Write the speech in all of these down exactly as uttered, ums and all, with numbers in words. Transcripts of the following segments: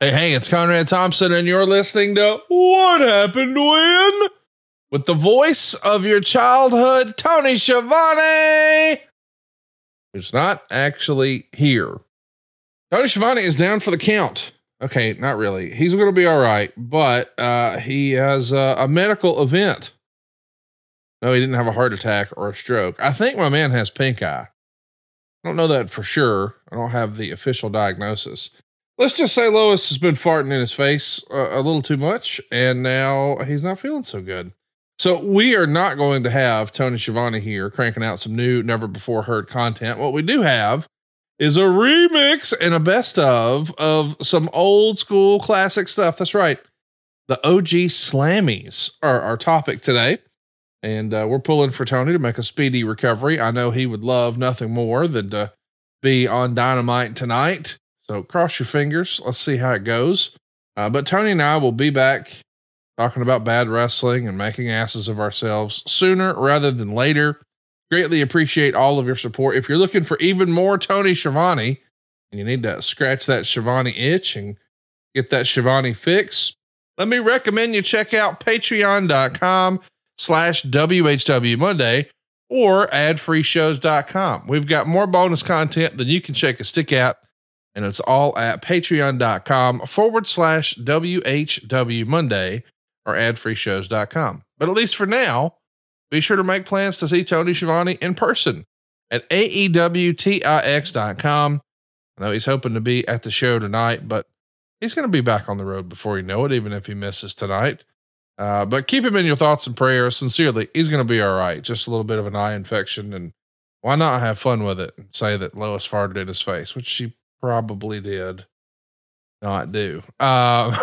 Hey, it's Conrad Thompson, and you're listening to What Happened When? With the voice of your childhood, Tony Schiavone, who's not actually here. Tony Schiavone is down for the count. Okay, not really. He's going to be all right, but uh, he has uh, a medical event. No, he didn't have a heart attack or a stroke. I think my man has pink eye. I don't know that for sure. I don't have the official diagnosis. Let's just say Lois has been farting in his face uh, a little too much, and now he's not feeling so good. So we are not going to have Tony Schiavone here cranking out some new, never before heard content. What we do have is a remix and a best of of some old school classic stuff. That's right. The O G Slammies are our topic today. And uh, we're pulling for Tony to make a speedy recovery. I know he would love nothing more than to be on Dynamite tonight. So cross your fingers. Let's see how it goes. Uh, but Tony and I will be back talking about bad wrestling and making asses of ourselves sooner rather than later. Greatly appreciate all of your support. If you're looking for even more Tony Schiavone and you need to scratch that Schiavone itch and get that Schiavone fix, let me recommend you check out patreon dot com slash W H W Monday or ad free shows dot com. We've got more bonus content than you can shake a stick at. And it's all at patreon dot com forward slash W H W Monday or ad free shows dot com. But at least for now, be sure to make plans to see Tony Schiavone in person at A E W T I X dot com. I know he's hoping to be at the show tonight, but he's going to be back on the road before you know it, even if he misses tonight. Uh, but keep him in your thoughts and prayers. Sincerely, he's going to be all right. Just a little bit of an eye infection. And why not have fun with it and say that Lois farted in his face, which she probably did not do. Um,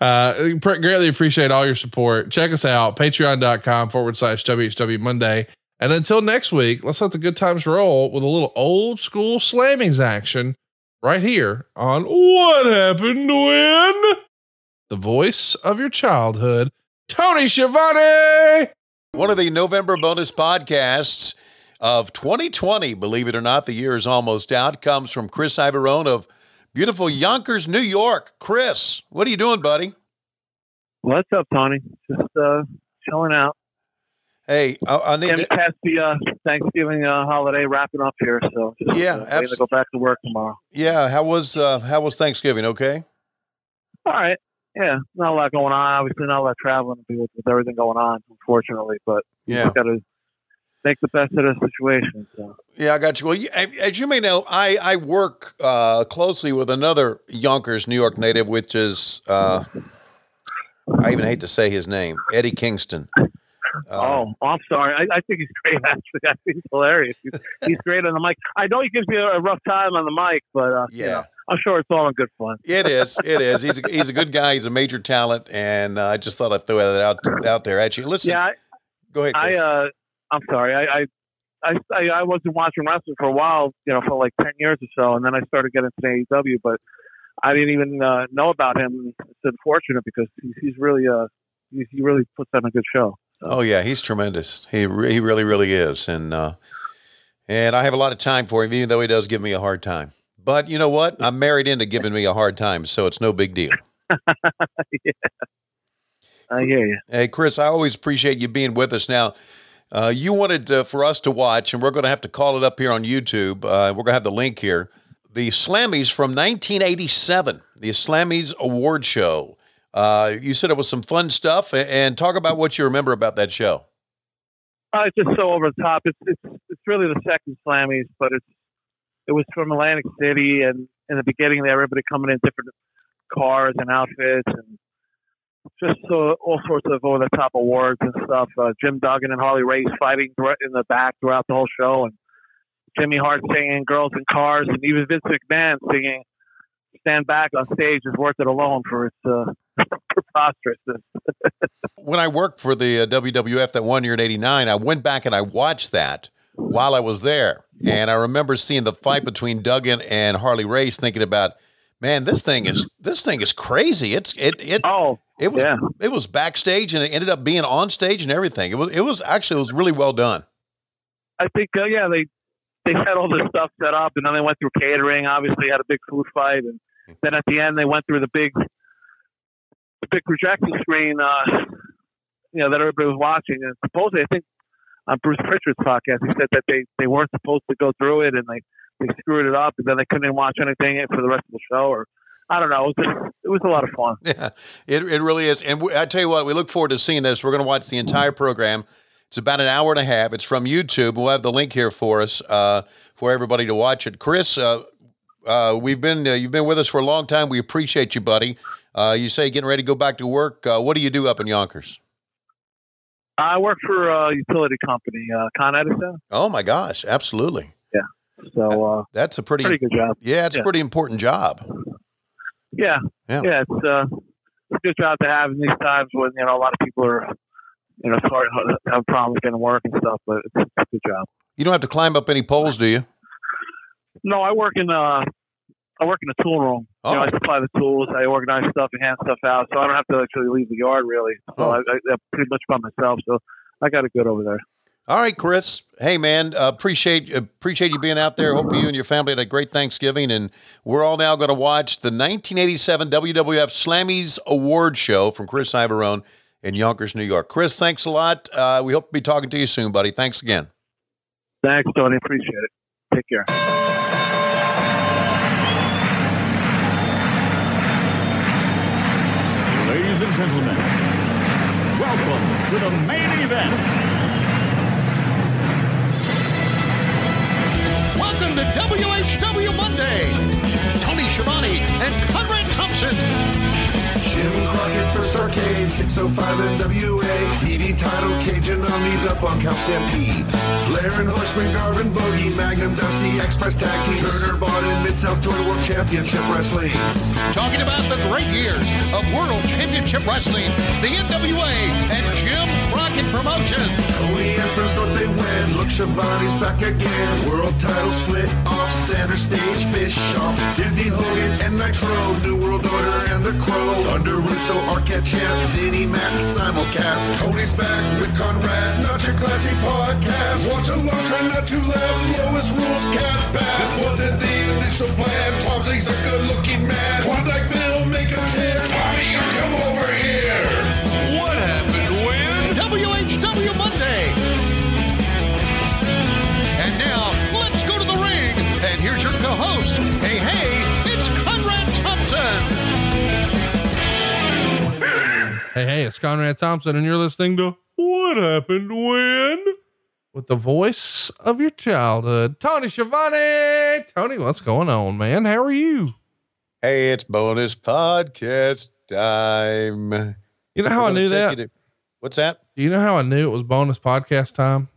uh, greatly appreciate all your support. Check us out. Patreon dot com forward slash W H W Monday. And until next week, let's let the good times roll with a little old school Slammings action right here on What Happened When? The voice of your childhood, Tony Schiavone. One of the November bonus podcasts of twenty twenty, believe it or not, the year is almost out, comes from Chris Iavarone of beautiful Yonkers, New York. Chris, what are you doing, buddy? What's up, Tony? Just uh, chilling out. Hey, I, I need to pass the uh, Thanksgiving uh, holiday wrapping up here, so just, yeah, uh, absolutely. Go back to work tomorrow. Yeah, how was uh, how was Thanksgiving? Okay. All right. Yeah, not a lot going on. Obviously, not a lot of traveling with, with everything going on, unfortunately. But yeah, got to make the best of the situation. So. Yeah, I got you. Well, as you may know, I I work uh, closely with another Yonkers, New York native, which is. Uh, I even hate to say his name, Eddie Kingston. Um, oh, I'm sorry. I, I think he's great, actually. I think he's hilarious. He's, he's great on the mic. I know he gives me a, a rough time on the mic, but uh, yeah. You know, I'm sure it's all in good fun. It is. It is. He's a, he's a good guy. He's a major talent, and uh, I just thought I'd throw that out out there at you. Listen, yeah, I, go ahead. I, uh, I'm sorry. I, I I I wasn't watching wrestling for a while, you know, for like ten years or so, and then I started getting into A E W, but I didn't even uh, know about him. It's unfortunate because he's, he's really, uh, he's, he really puts on a good show. So. Oh yeah, he's tremendous. He re- he really really is, and uh, and I have a lot of time for him, even though he does give me a hard time. But you know what? I'm married into giving me a hard time, so it's no big deal. Yeah. I hear you. Hey Chris, I always appreciate you being with us. Now, uh, you wanted uh, for us to watch, and we're going to have to call it up here on YouTube. Uh, we're going to have the link here. The Slammies from nineteen eighty-seven, the Slammies Award Show. Uh, you said it was some fun stuff, and talk about what you remember about that show. Uh, it's just so over the top. It's, it's it's really the second Slammies, but it's it was from Atlantic City, and in the beginning, they everybody coming in different cars and outfits, and just so all sorts of over the top awards and stuff. Uh, Jim Duggan and Harley Race fighting in the back throughout the whole show, and Jimmy Hart singing Girls in Cars, and even Vince McMahon singing Stand Back on Stage Is Worth It Alone for its uh, preposterousness. When I worked for the uh, W W F that one year in eighty-nine, I went back and I watched that while I was there. And I remember seeing the fight between Duggan and Harley Race thinking about, man, this thing is, this thing is crazy. It's, it, it, oh, it was, yeah. It was backstage and it ended up being on stage and everything. It was, it was actually, it was really well done. I think, uh, yeah, they, They had all this stuff set up, and then they went through catering. Obviously, had a big food fight, and then at the end, they went through the big, the big projection screen. Uh, you know that everybody was watching, and supposedly, I think on Bruce Pritchard's podcast, he said that they, they weren't supposed to go through it, and they, they screwed it up, and then they couldn't even watch anything for the rest of the show. Or I don't know. It was just, it was a lot of fun. Yeah, it it really is. And we, I tell you what, we look forward to seeing this. We're going to watch the entire program. It's about an hour and a half. It's from YouTube. We'll have the link here for us, uh, for everybody to watch it. Chris, uh, uh, we've been uh, you've been with us for a long time. We appreciate you, buddy. Uh, you say you're getting ready to go back to work. Uh, what do you do up in Yonkers? I work for a utility company, uh, Con Edison. Oh my gosh, absolutely. Yeah. So uh, that's a pretty pretty good job. Yeah, it's yeah. a pretty important job. Yeah, yeah, yeah it's, uh, it's a good job to have in these times when you know a lot of people are. You know, it's hard to have problems getting work and stuff, but it's a good job. You don't have to climb up any poles, do you? No, I work in uh, I work in a tool room. Oh. You know, I supply the tools, I organize stuff and hand stuff out, so I don't have to actually leave the yard, really. So oh. I, I, I'm pretty much by myself, so I got it good over there. All right, Chris. Hey, man, uh, appreciate appreciate you being out there. Hope you and your family had a great Thanksgiving, and we're all now going to watch the nineteen eighty-seven W W F Slammies Award Show from Chris Iavarone. In Yonkers, New York. Chris, thanks a lot. Uh, we hope to be talking to you soon, buddy. Thanks again. Thanks, Tony. Appreciate it. Take care. Ladies and gentlemen, welcome to the main event. Welcome to W H W Monday. Tony Schiavone and Conrad Thompson. Jim Crockett for Circus Arcade, six oh five N W A, T V title, Cajun Omni, the Bunkhouse Stampede, Flair and Horseman, Garvin, Bogey, Magnum, Dusty, Express Tag Team, Turner bought in Mid-South Joint World Championship Wrestling. Talking about the great years of World Championship Wrestling, the N W A and Jim Crockett Promotion. Tony and Frisco, they win. Look, Schiavone's back again. World title split off, center stage, Bischoff, Disney, Hogan, and Nitro, New World Order, and the Crow, Thunder, Russo, Arquette, Champ, Vinnie Mac, simulcast. Tony's back with Conrad, not your classy podcast. Watch along, try not to laugh. Lois rules, cat back. This wasn't the initial plan. Thompson's a good-looking man. Klondike Bill, make a chair. Tommy, come over here. What happened when? W H W Monday. And now, let's go to the ring. And here's your co-host. Hey, hey, it's Conrad Thompson. Hey, hey, it's Conrad Thompson, and you're listening to What Happened When? With the voice of your childhood, Tony Schiavone. Tony, what's going on, man? How are you? Hey, it's bonus podcast time. You know how I knew that? To, what's that? You know how I knew it was bonus podcast time?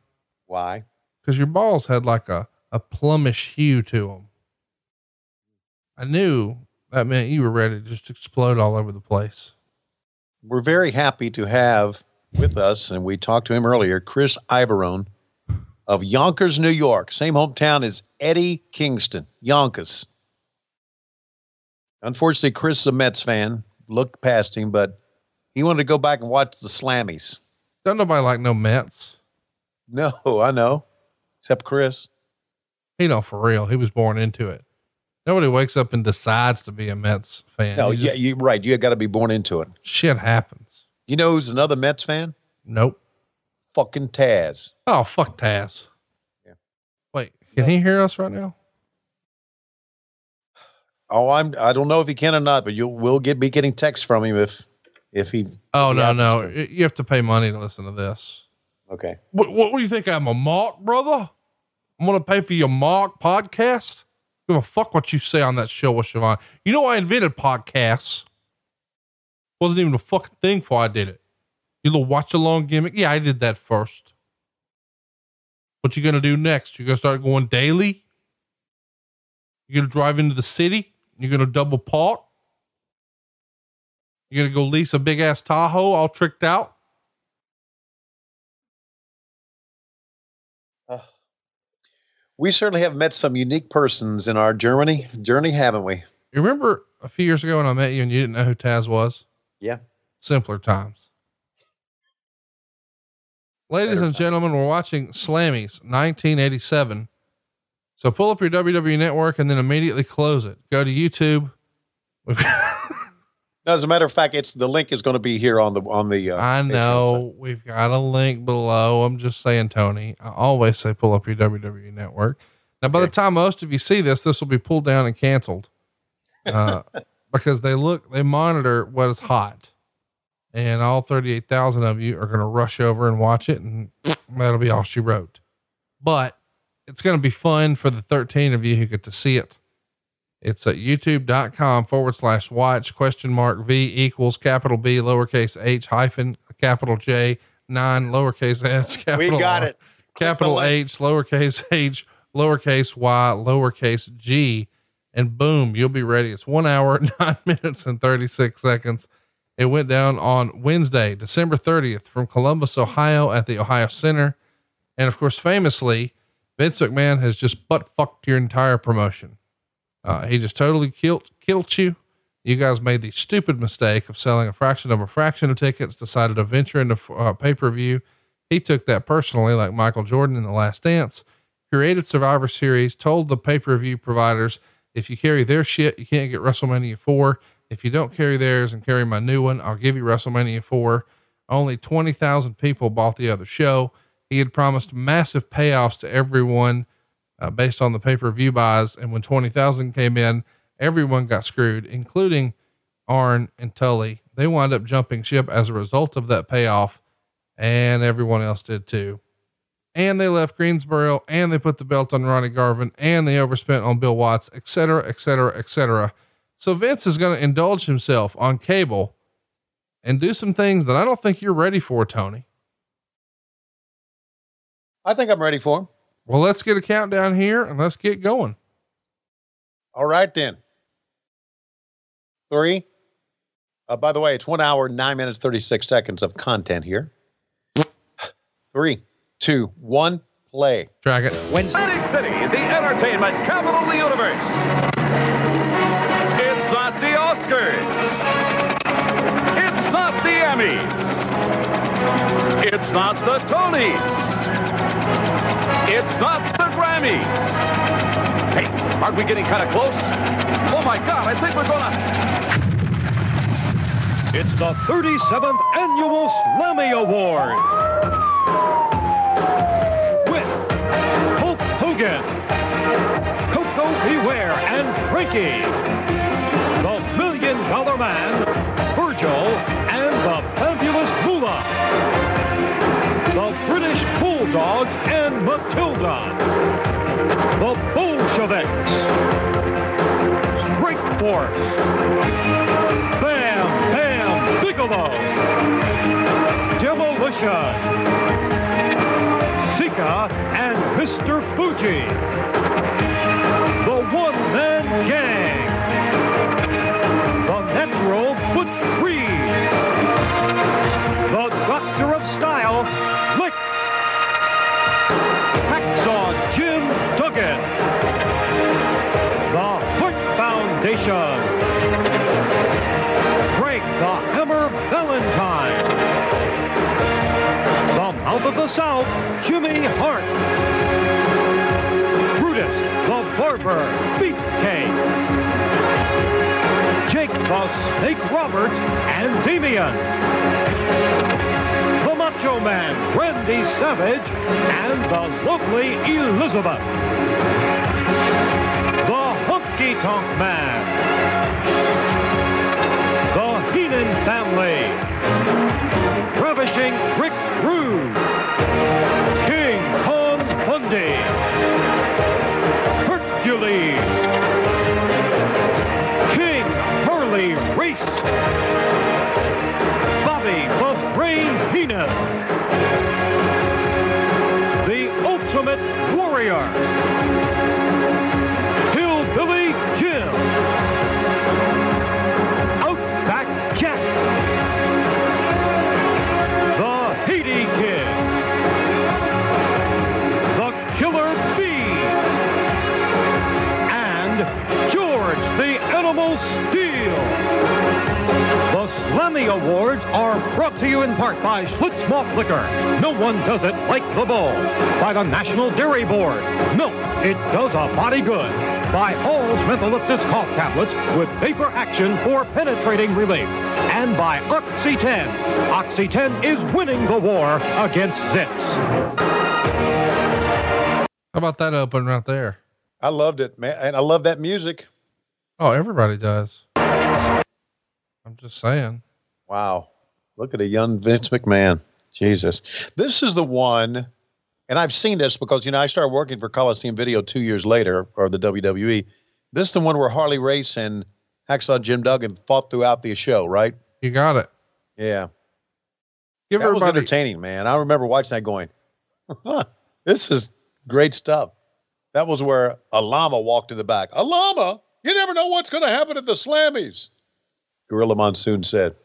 Why? Because your balls had like a, a plumish hue to them. I knew that meant you were ready to just explode all over the place. We're very happy to have with us, and we talked to him earlier, Chris Iavarone of Yonkers, New York. Same hometown as Eddie Kingston, Yonkers. Unfortunately, Chris is a Mets fan. Looked past him, but he wanted to go back and watch the Slammies. Don't nobody like no Mets. No, I know. Except Chris. You know, for real. He was born into it. Nobody wakes up and decides to be a Mets fan. No, you yeah, just, you're right. You got to be born into it. Shit happens. You know who's another Mets fan? Nope. Fucking Taz. Oh, fuck Taz. Yeah. Wait, can no. he hear us right now? Oh, I'm, I don't know if he can or not, but you will get, be getting texts from him if, if he, oh if he no, no, it, you have to pay money to listen to this. Okay. What, what, what do you think? I'm a mock brother. I'm going to pay for your mock podcast. Give a fuck what you say on that show with Siobhan. You know, I invented podcasts. Wasn't even a fucking thing before I did it. You little watch along gimmick. Yeah, I did that first. What you going to do next? You're going to start going daily. You're going to drive into the city. You're going to double park. You're going to go lease a big ass Tahoe all tricked out. Uh, we certainly have met some unique persons in our journey, journey, haven't we? You remember a few years ago when I met you and you didn't know who Taz was? Yeah. Simpler times. Ladies Better and gentlemen, time. We're watching Slammies nineteen eighty-seven. So pull up your W W E network and then immediately close it. Go to YouTube. No, as a matter of fact, it's the link is going to be here on the, on the, uh, I know we've got a link below. I'm just saying, Tony, I always say pull up your W W E network. Now, by okay. the time most of you see this, this will be pulled down and canceled, uh, because they look, they monitor what is hot, and all thirty-eight thousand of you are going to rush over and watch it. And that'll be all she wrote, but it's going to be fun for the thirteen of you who get to see it. It's at youtube.com forward slash watch question mark V equals capital B lowercase H hyphen capital J nine lowercase S capital, we got R, it. Capital H lowercase H lowercase Y lowercase G, and boom, you'll be ready. It's one hour, nine minutes and thirty-six seconds. It went down on Wednesday, December thirtieth from Columbus, Ohio at the Ohio Center. And of course, famously, Vince McMahon has just butt fucked your entire promotion. Uh, he just totally killed, killed you. You guys made the stupid mistake of selling a fraction of a fraction of tickets, decided to venture into uh, pay-per-view. He took that personally, like Michael Jordan in The Last Dance, created Survivor Series, told the pay-per-view providers, if you carry their shit, you can't get WrestleMania four. If you don't carry theirs and carry my new one, I'll give you WrestleMania four. Only twenty thousand people bought the other show. He had promised massive payoffs to everyone uh, based on the pay-per-view buys. And when twenty thousand came in, everyone got screwed, including Arn and Tully. They wound up jumping ship as a result of that payoff, and everyone else did too. And they left Greensboro, and they put the belt on Ronnie Garvin, and they overspent on Bill Watts, et cetera, et cetera, et cetera. So Vince is going to indulge himself on cable and do some things that I don't think you're ready for, Tony. I think I'm ready for him. Well, let's get a countdown here and let's get going. All right, then. Three. Uh, by the way, it's one hour, nine minutes, thirty-six seconds of content here. Three, two, one, play. Track it. Wednesday. Atlantic City, the entertainment capital of the universe. It's not the Oscars. It's not the Emmys. It's not the Tonys. It's not the Grammys. Hey, aren't we getting kind of close? Oh, my God, I think we're going to... It's the thirty-seventh Annual Slammy Award with Hulk Hogan, Coco Beware, and Frankie, the Million Dollar Man, Virgil, and the Fabulous Moolah, the British Bulldog and Matilda, the Bolsheviks, Strike Force, Bam Bam Bigelow, Demolition, Sika, and Mister Fuji, the One-Man Gang, the Natural Butch Reed, the Doctor of Style, Flick, Hacksaw Jim Duggan, the Hart Foundation, the Hammer Valentine, the Mouth of the South, Jimmy Hart, Brutus the Barber, Beef King, Jake the Snake Roberts, and Damian, the Macho Man, Randy Savage, and the lovely Elizabeth, the Honky Tonk Man, Heenan Family, Ravishing Rick Rude, King Kong Bundy, Hercules, King Harley Race, Bobby the Brain Heenan, the Ultimate Warrior, Hillbilly Jim, Jack, the Haiti Kid, the Killer Bee, and George the Animal Steel. The Slammy Awards are brought to you in part by Schlitz Malt Liquor. No one does it like the bull. By the National Dairy Board. Milk, it does a body good. By Hall's Mentholyptus Cough Tablets with Vapor Action for penetrating relief. And by Oxy ten. Oxy ten is winning the war against zits. How about that open right there? I loved it, man. And I love that music. Oh, everybody does. I'm just saying. Wow. Look at a young Vince McMahon. Jesus. This is the one... And I've seen this because, you know, I started working for Coliseum Video two years later, or the W W E. This is the one where Harley Race and Hacksaw Jim Duggan fought throughout the show, right? You got it. Yeah. Give that everybody- was entertaining, man. I remember watching that going, huh, this is great stuff. That was where a llama walked in the back. A llama? You never know what's going to happen at the Slammies, Gorilla Monsoon said.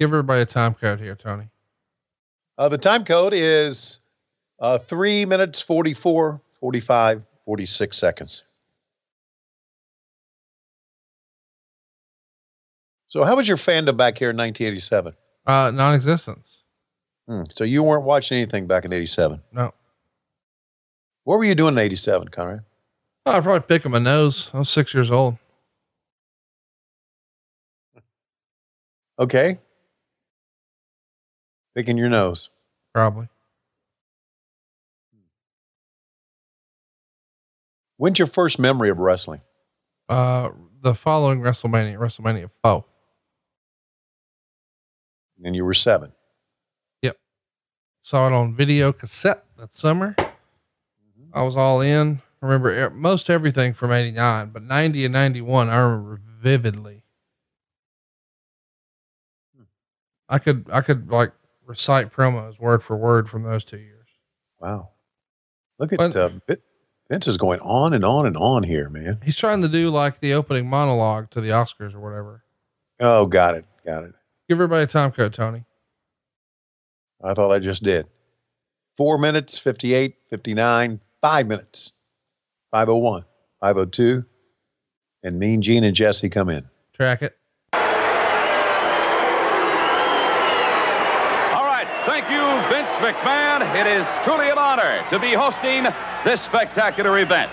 Give everybody a time code here, Tony. Uh, the time code is... Uh, three minutes, forty-four, forty-five, forty-six seconds. So how was your fandom back here in nineteen eighty-seven? Uh, non-existence. Hmm. So you weren't watching anything back in eighty-seven? No. What were you doing in eighty-seven, Conrad? Oh, I probably picking my nose. I was six years old. Okay. Picking your nose. Probably. When's your first memory of wrestling? Uh, the following WrestleMania, WrestleMania four. And you were seven. Yep. Saw it on video cassette that summer. Mm-hmm. I was all in. I remember most everything from eighty-nine, but ninety and ninety-one, I remember vividly. Hmm. I could, I could like recite promos word for word from those two years. Wow. Look at, but, uh, Vince is going on and on and on here, man. He's trying to do like the opening monologue to the Oscars or whatever. Oh, got it. Got it. Give everybody a time code, Tony. I thought I just did. Four minutes, fifty-eight, fifty-nine, five minutes, five oh one, five oh two. And Mean Gene and Jesse come in. Track it. All right. Thank you, Vince McMahon. It is truly an honor to be hosting this spectacular event.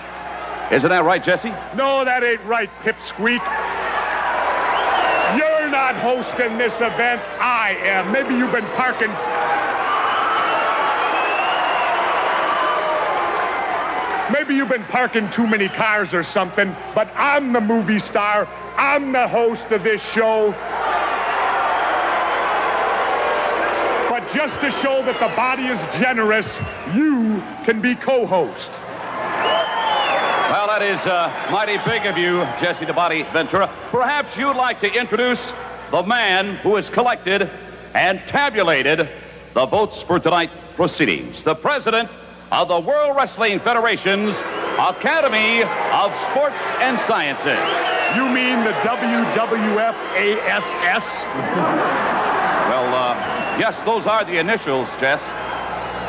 Isn't that right, Jesse? No, that ain't right, Pipsqueak. You're not hosting this event. I am. Maybe you've been parking... Maybe you've been parking too many cars or something, but I'm the movie star. I'm the host of this show. But just to show that the body is generous, you can be co-host. Well, that is uh, mighty big of you, Jesse the Body Ventura. Perhaps you'd like to introduce the man who has collected and tabulated the votes for tonight's proceedings, the president of the World Wrestling Federation's Academy of Sports and Sciences. You mean the W W F A S S? Well, uh, yes, those are the initials, Jess.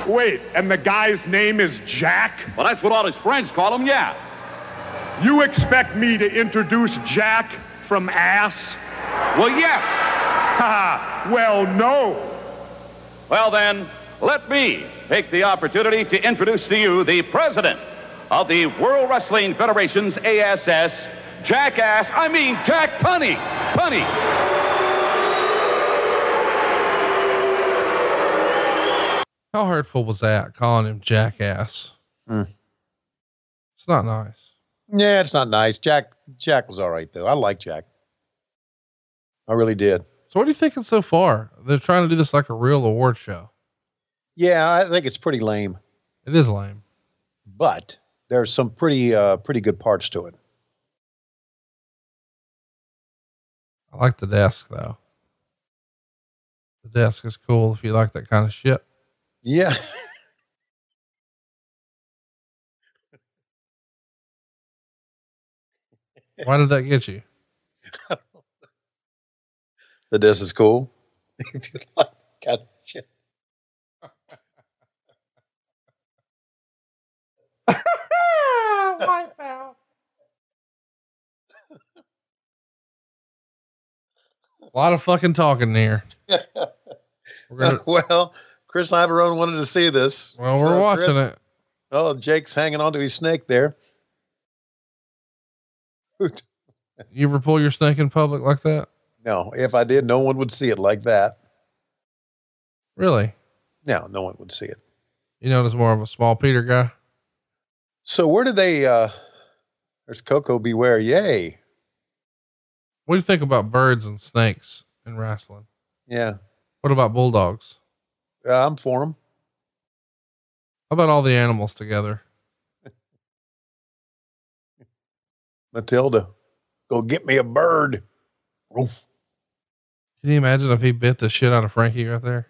Wait, and the guy's name is Jack? Well, that's what all his friends call him, yeah. You expect me to introduce Jack from ass? Well, yes. Ha, well, no. Well, then, let me take the opportunity to introduce to you the president of the World Wrestling Federation's A S S, Jackass, I mean Jack Tunney. Tunney. How hurtful was that, calling him Jackass? Mm. It's not nice. Yeah, it's not nice. Jack Jack was all right, though. I like Jack. I really did. So what are you thinking so far? They're trying to do this like a real award show. Yeah, I think it's pretty lame. It is lame. But there's some pretty uh, pretty good parts to it. I like the desk, though. The desk is cool if you like that kind of shit. Yeah. Why did that get you? The desk is cool if you like that kind of shit. My pal. A lot of fucking talking here. Gonna... Well, Chris Iavarone wanted to see this. Well, so we're watching Chris... it. Oh, Jake's hanging on to his snake there. You ever pull your snake in public like that? No, if I did, no one would see it like that. Really? No, no one would see it. You know, there's more of a small Peter guy. So where did they, uh, there's Coco Beware. Yay. What do you think about birds and snakes in wrestling? Yeah. What about bulldogs? Uh, I'm for them. How about all the animals together? Matilda, go get me a bird. Oof. Can you imagine if he bit the shit out of Frankie right there?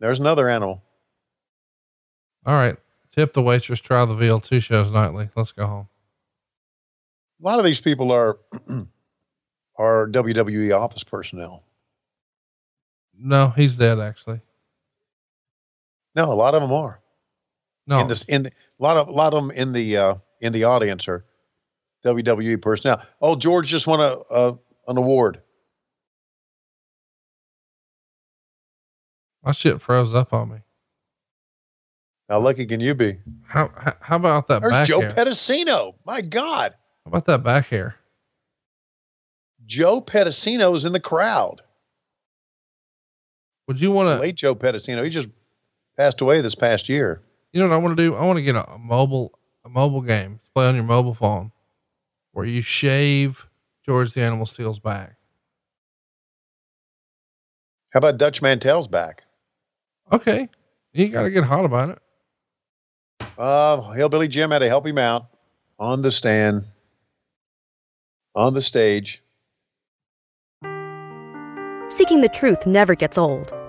There's another animal. All right. Tip the waitress, try the veal, two shows nightly. Let's go home. A lot of these people are, are W W E office personnel. No, he's dead actually. No, a lot of them are. No, in this, in the, a lot of, a lot of them in the, uh, in the audience are W W E personnel. Oh, George just won a, a an award. My shit froze up on me. How lucky can you be? How how about that There's back Joe hair? Pedicino. My God. How about that back hair? Joe Pedicino's in the crowd. Would you want to... Late Joe Pedicino. He just passed away this past year. You know what I want to do? I want to get a mobile a mobile game. Play on your mobile phone where you shave George the Animal Steel's back. How about Dutch Mantel's back? Okay. You got to get hot about it. Uh, Hillbilly Jim had to help him out on the stand, on the stage. Seeking the truth never gets old.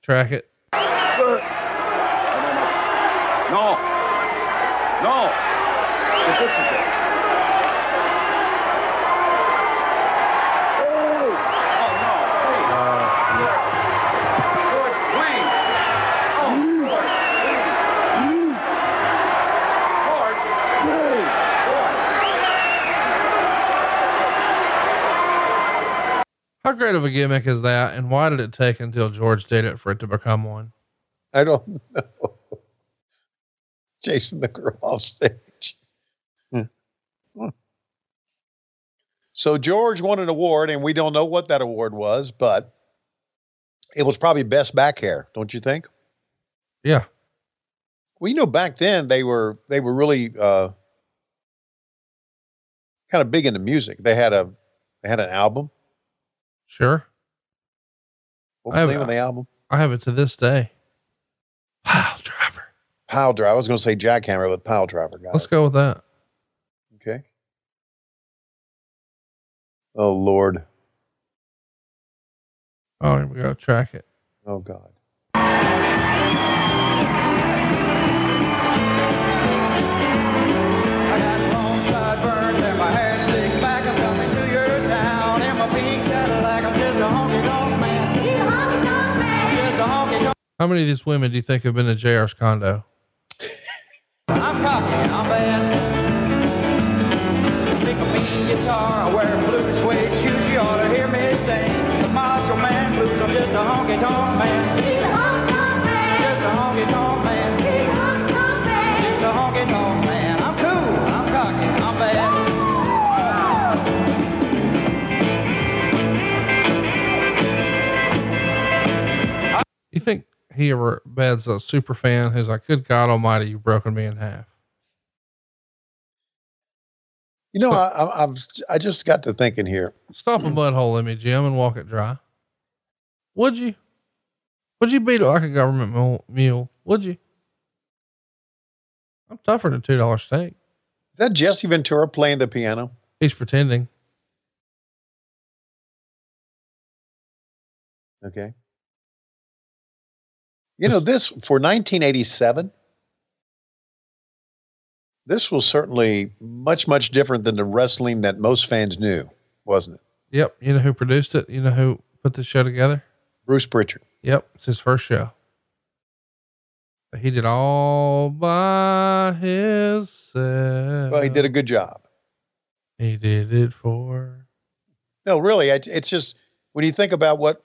Track it. No. No. This is it. How great of a gimmick is that, and why did it take until George did it for it to become one? I don't know. Chasing the girl off stage. Hmm. Hmm. So George won an award, and we don't know what that award was, but it was probably best back hair, don't you think? Yeah. Well, you know, back then they were they were really uh, kind of big into music. They had a they had an album. Sure. What was the name of the album? I have it to this day. Pile Driver. Pile Driver. I was going to say Jackhammer, but Pile Driver. Got Let's it. go with that. Okay. Oh, Lord. Oh, here we go. Track it. Oh, God. How many of these women do you think have been to J R's condo? I'm cocky, I'm bad. Pick a mean guitar, I wear blue suede shoes, you ought to hear me sing. The macho man blues, I'm just a honky-tonk man. He's a honky-tonk man. Just a honky-tonk man. He's a honky-tonk man. Just a honky-tonk man. I'm cool, I'm cocky, I'm bad. You think he ever beds a super fan who's like, good God Almighty, you've broken me in half? You know, stop. I, I, I've, I just got to thinking here. Stop a mud hole in me, Jim, and walk it dry. Would you? Would you beat it like a government mule? Would you? I'm tougher than two dollar steak. Is that Jesse Ventura playing the piano? He's pretending. Okay. You know, this for nineteen eighty-seven, this was certainly much, much different than the wrestling that most fans knew, wasn't it? Yep. You know who produced it? You know who put the show together? Bruce Pritchard. Yep. It's his first show. He did all by himself. Well, he did a good job. He did it for. No, really. It's just, when you think about what,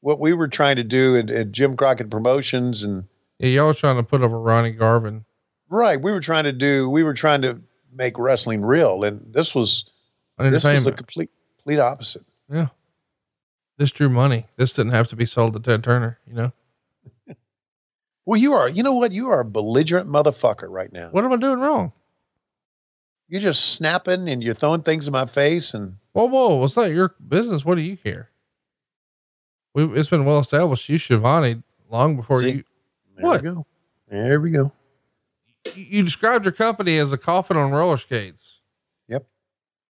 what we were trying to do at, at Jim Crockett Promotions, and yeah, y'all were trying to put over Ronnie Garvin, right? We were trying to do, we were trying to make wrestling real. And this was, this was the complete, complete opposite. Yeah. This drew money. This didn't have to be sold to Ted Turner, you know? Well, you are, you know what? You are a belligerent motherfucker right now. What am I doing wrong? You're just snapping and you're throwing things in my face and whoa, whoa, what's that? Your business. What do you care? We, it's been well established. You Schiavone long before See, you. There what? we go. There we go. You, you described your company as a coffin on roller skates. Yep.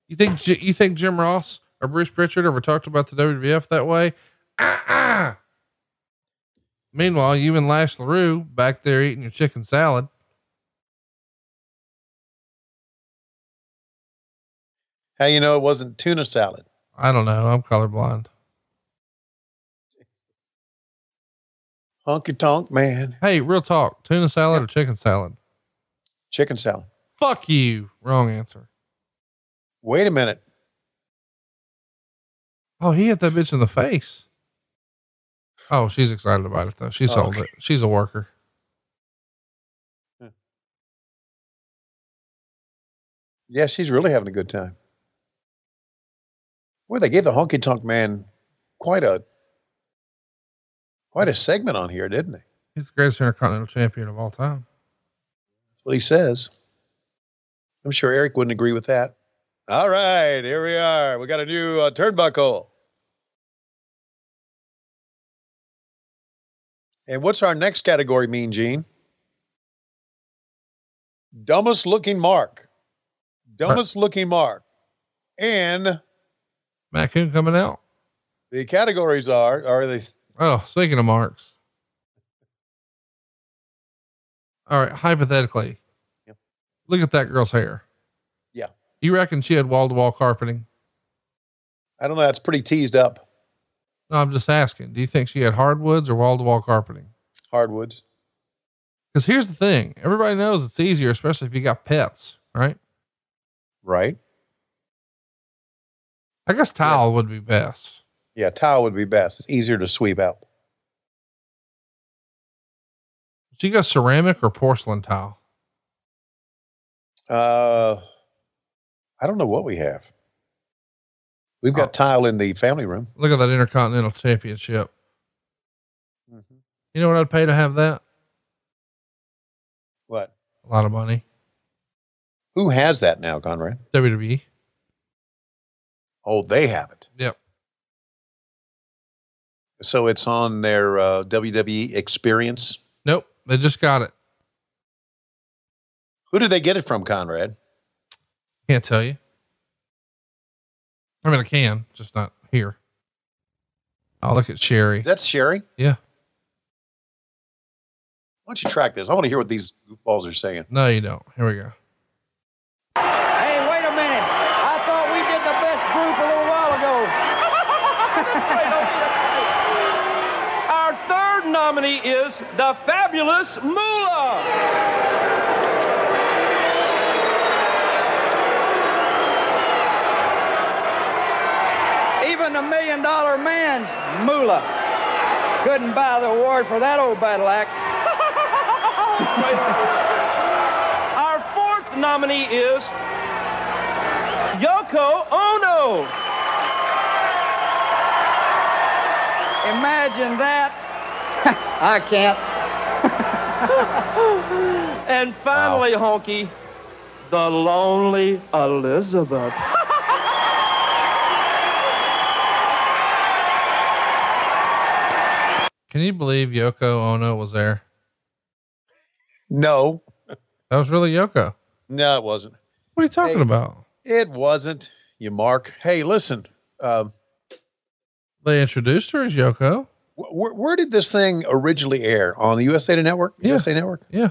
You think you think Jim Ross or Bruce Pritchard ever talked about the W W F that way? Ah, ah. Meanwhile, you and Lash LaRue back there eating your chicken salad. How you know it wasn't tuna salad? I don't know. I'm colorblind. Honky tonk man. Hey, real talk. Tuna salad yeah. or chicken salad? Chicken salad. Fuck you. Wrong answer. Wait a minute. Oh, he hit that bitch in the face. Oh, she's excited about it though. She sold oh. it. She's a worker. Yeah, she's really having a good time. Well, they gave the honky tonk man quite a Quite a segment on here, didn't he? He's the greatest Intercontinental Champion of all time. That's what he says. I'm sure Eric wouldn't agree with that. All right, here we are. We got a new uh, turnbuckle. And what's our next category mean, Gene? Dumbest looking mark. Dumbest huh. looking mark. And Macoon coming out. The categories are, are they? Oh, speaking of marks. All right. Hypothetically, yep. Look at that girl's hair. Yeah. You reckon she had wall to wall carpeting? I don't know. That's pretty teased up. No, I'm just asking. Do you think she had hardwoods or wall to wall carpeting? Hardwoods. Cause here's the thing. Everybody knows it's easier, especially if you got pets, right? Right. I guess tile yeah. would be best. Yeah. Tile would be best. It's easier to sweep out. She got ceramic or porcelain tile? Uh, I don't know what we have. We've got oh. tile in the family room. Look at that Intercontinental Championship. Mm-hmm. You know what I'd pay to have that? What? A lot of money. Who has that now, Conrad? W W E. Oh, they have it. Yep. So it's on their uh, W W E Experience? Nope. They just got it. Who did they get it from, Conrad? Can't tell you. I mean, I can, just not here. I'll look at Sherry. Is that Sherry? Yeah. Why don't you track this? I want to hear what these goofballs are saying. No, you don't. Here we go. Hey, wait a minute. I thought we did the best group a little while ago. Our third nominee is the fabulous Moolah. Even the million dollar man's moolah couldn't buy the award for that old battle axe. Our fourth nominee is Yoko Ono. Imagine that. I can't. And finally, wow. Honky, the lonely Elizabeth. Can you believe Yoko Ono was there? No. That was really Yoko. No, it wasn't. What are you talking hey, about? It wasn't, you mark. Hey, listen. Um, they introduced her as Yoko. Wh- wh- where did this thing originally air? On the U S A Network? Yeah. U S A Network? Yeah.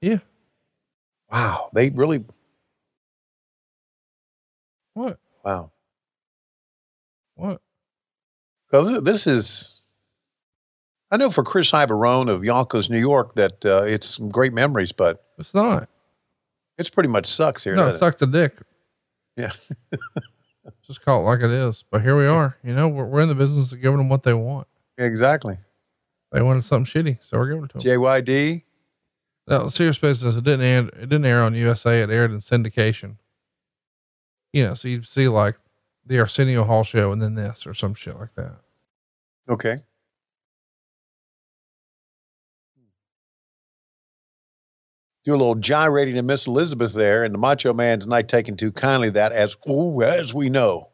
Yeah. Wow. They really. What? Wow. What? Because this is. I know for Chris Iavarone of Yonkers, New York, that uh, it's great memories, but it's not. It's pretty much sucks here. No, it sucked the dick. Yeah. Just call it like it is. But here we are. You know, we're, we're in the business of giving them what they want. Exactly. They wanted something shitty, so we're giving it to them. J Y D. No, serious business. It didn't air, it didn't air on U S A. It aired in syndication. You know, so you see like the Arsenio Hall show and then this or some shit like that. Okay. Do a little gyrating to Miss Elizabeth there, and the Macho Man's not taking too kindly that, as ooh, as we know.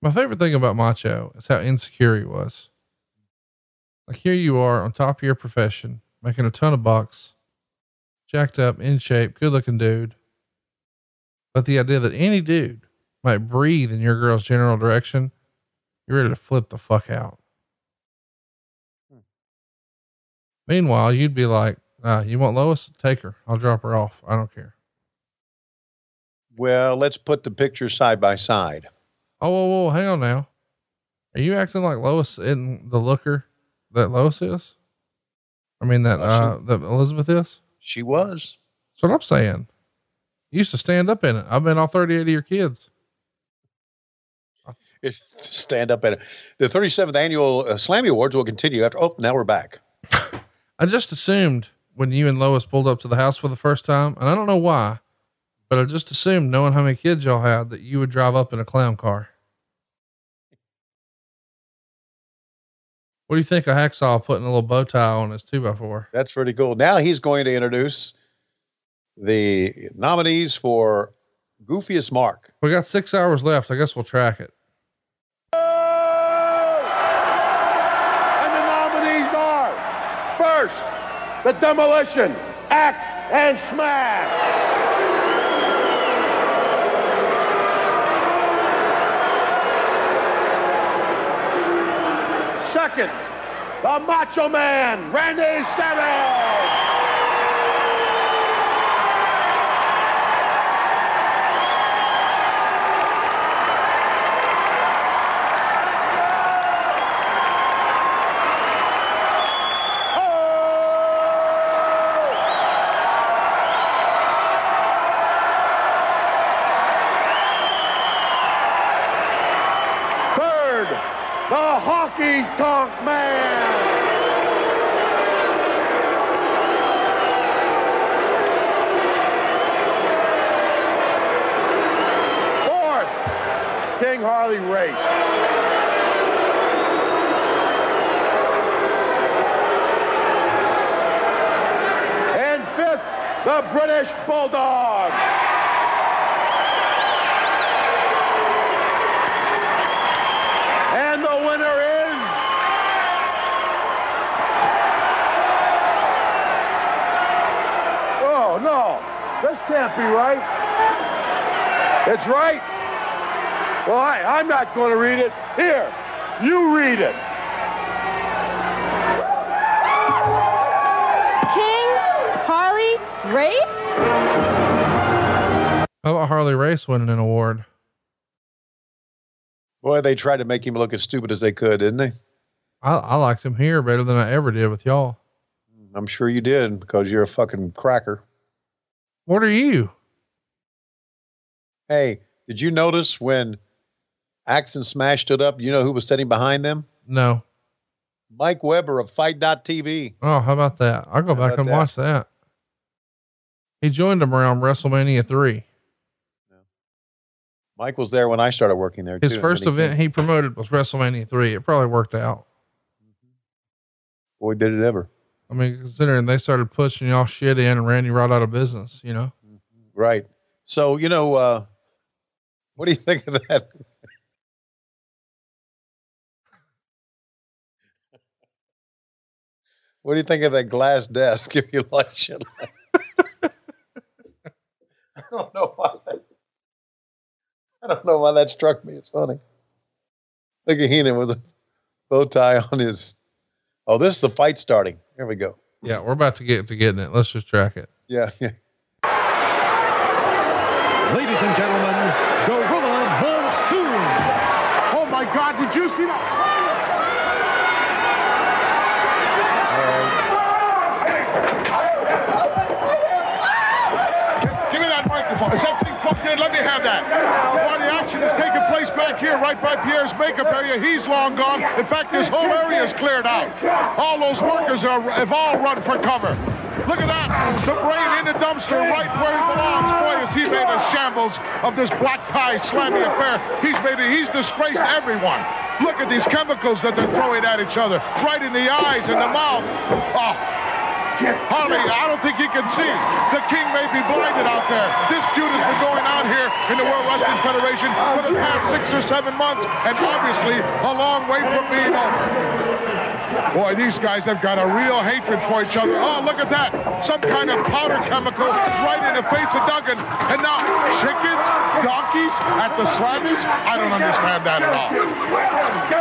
My favorite thing about Macho is how insecure he was. Like, here you are on top of your profession, making a ton of bucks, jacked up, in shape, good looking dude. But the idea that any dude might breathe in your girl's general direction, you're ready to flip the fuck out. Meanwhile, you'd be like, uh, you want Lois? Take her. I'll drop her off. I don't care. Well, let's put the pictures side by side. Oh, whoa, whoa, hang on now. Are you acting like Lois isn't the looker that Lois is? I mean, that, uh, that Elizabeth is? She was. That's what I'm saying. You used to stand up in it. I've been all thirty-eight of your kids. It's stand up in it. The thirty-seventh annual uh, Slammy Awards will continue after. Oh, now we're back. I just assumed when you and Lois pulled up to the house for the first time, and I don't know why, but I just assumed, knowing how many kids y'all had, that you would drive up in a clown car. What do you think of Hacksaw putting a little bow tie on his two by four? That's pretty cool. Now he's going to introduce the nominees for Goofiest Mark. We got six hours left. I guess we'll track it. And the nominees are, first, the Demolition, Axe and Smash. Second, the Macho Man, Randy Savage. Third, the Honky Tonk Man. King Harley Race. And fifth, the British Bulldog. And the winner is Oh no, this can't be right. It's right. Well, I, I'm not going to read it. Here, you read it. King Harley Race? How about Harley Race winning an award? Boy, they tried to make him look as stupid as they could, didn't they? I, I liked him here better than I ever did with y'all. I'm sure you did, because you're a fucking cracker. What are you? Hey, did you notice when Axe and Smash stood up, you know who was sitting behind them? No. Mike Weber of Fight dot T V. Oh, how about that? I'll go how back and that? watch that. He joined them around WrestleMania three. Yeah. Mike was there when I started working there. His too, first event he, he promoted was WrestleMania three. It probably worked out. Mm-hmm. Boy, did it ever. I mean, considering they started pushing y'all shit in and ran you right out of business, you know? Mm-hmm. Right. So, you know, uh, what do you think of that? What do you think of that glass desk? If you like shit, like I don't know why. That, I don't know why that struck me. It's funny. Look at Heenan with a bow tie on his. Oh, this is the fight starting. Here we go. Yeah, we're about to get to getting it. Let's just track it. Yeah, yeah. Ladies and gentlemen. God, did you see that? Right. Give me that microphone. Is that thing plugged in? Let me have that. While the action is taking place back here, right by Pierre's makeup area, he's long gone. In fact, this whole area is cleared out. All those workers are, have all run for cover. Look at that. The brain in the dumpster, right where he belongs. Boy, has he made a shambles of this black tie slammy affair. He's made it, he's disgraced everyone. Look at these chemicals that they're throwing at each other, right in the eyes and the mouth. Oh, Harley, I don't think he can see. The king may be blinded out there. This feud has been going on here in the World Wrestling Federation for the past six or seven months, and obviously a long way from being over. Boy, these guys have got a real hatred for each other. Oh, look at that. Some kind of powder chemical right in the face of Duggan. And now chickens, donkeys at the Slammies? I don't understand that at all.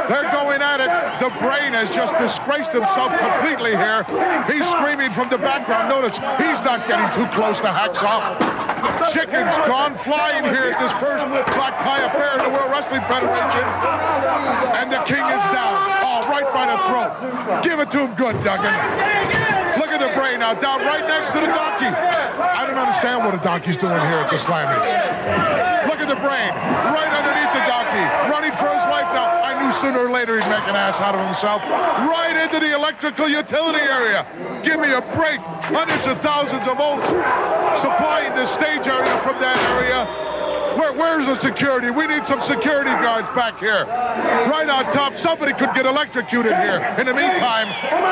They're going at it. The brain has just disgraced himself completely here. He's screaming from the background. Notice he's not getting too close to Hacksaw. Chicken's gone flying here at this first black tie affair in the World Wrestling Federation. And the king is down. Oh, right by the throat. Give it to him good, Duggan. Look at the brain now, down right next to the donkey. I don't understand what a donkey's doing here at the Slammies. Look at the brain, right underneath the donkey, running for his life now. I knew sooner or later he'd make an ass out of himself. Right into the electrical utility area. Give me a break. Hundreds of thousands of volts supplying the stage area from that area. Where, where's the security? We need some security guards back here. Right on top, somebody could get electrocuted here. In the meantime,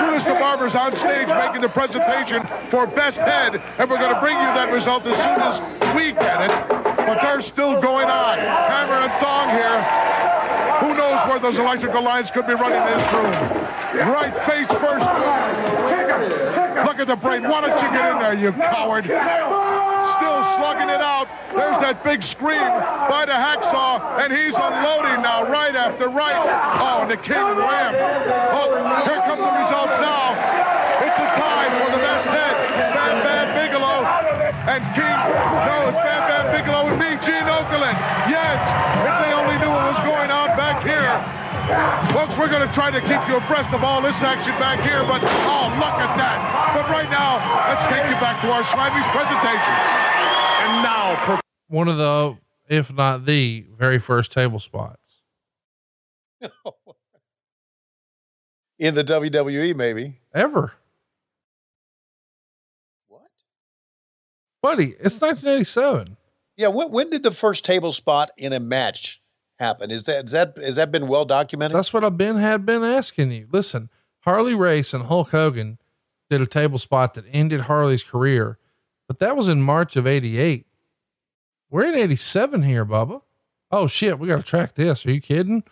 Brutus the Barber's on stage making the presentation for Best Head, and we're going to bring you that result as soon as we get it. But they're still going on. Hammer and thong here. Who knows where those electrical lines could be running in this room? Right face first. Look at the brain. Why don't you get in there, you coward? Still slugging it out. There's that big scream by the hacksaw, and he's unloading now, right after right. Oh, and the king rammed. Oh, here come the results now. It's a tie for the best head. Bam Bam Bigelow and King. No, it's Bam Bam Bigelow and me, Gene Okerlund. Yes, if they only knew what was going on back here. Folks, we're going to try to keep you abreast of all this action back here, but oh, look at that. But right now, let's take you back to our Slammies presentation. And now, for one of the, if not the very first table spots. In the W W E, maybe. Ever. What? Buddy, it's nineteen eighty-seven. Yeah, when, when did the first table spot in a match happen? Is that, is that, has that been well documented? That's what I've been, had been asking you. Listen, Harley Race and Hulk Hogan did a table spot that ended Harley's career, but that was in March of eighty-eight. We're in eighty-seven here, Bubba. Oh shit. We got to track this. Are you kidding?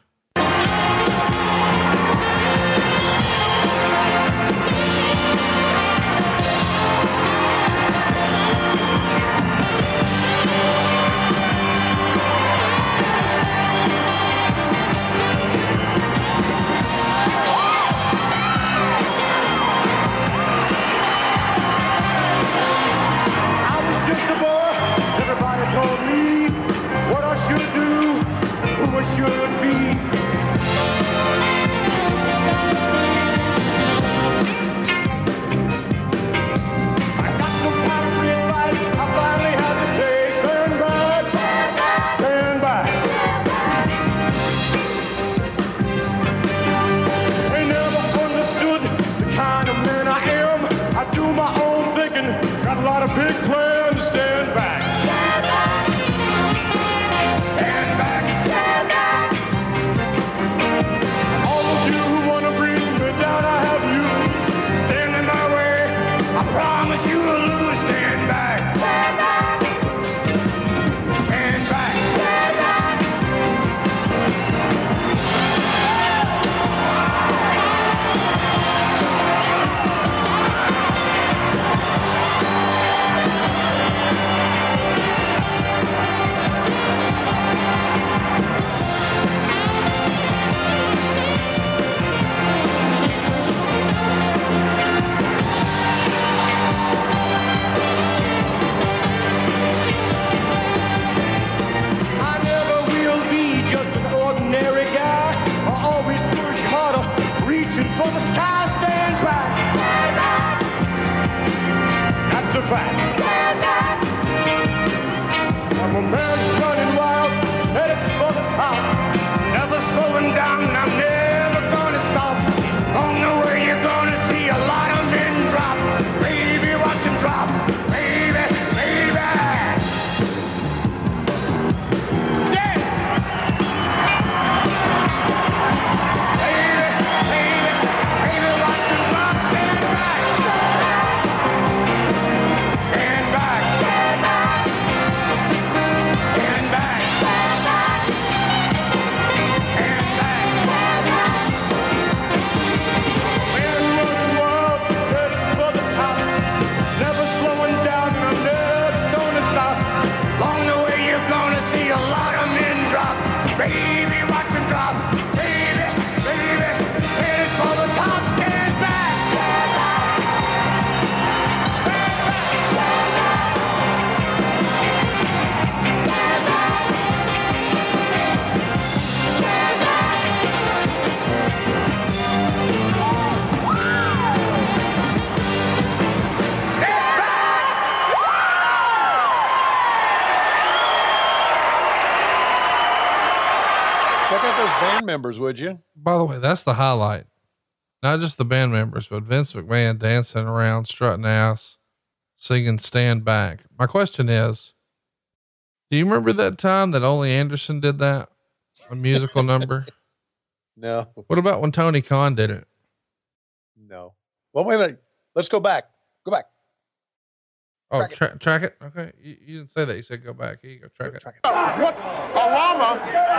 Members, would you? By the way, that's the highlight. Not just the band members, but Vince McMahon dancing around, strutting ass, singing Stand Back. My question is, Do you remember that time that Ole Anderson did that? A musical number? No. What about when Tony Khan did it? No. Well, wait a minute. Let's go back. Go back. Oh, track it. Tra- track it? Okay. You, you didn't say that. You said go back. Here you go. Track, track it. it. What? A llama?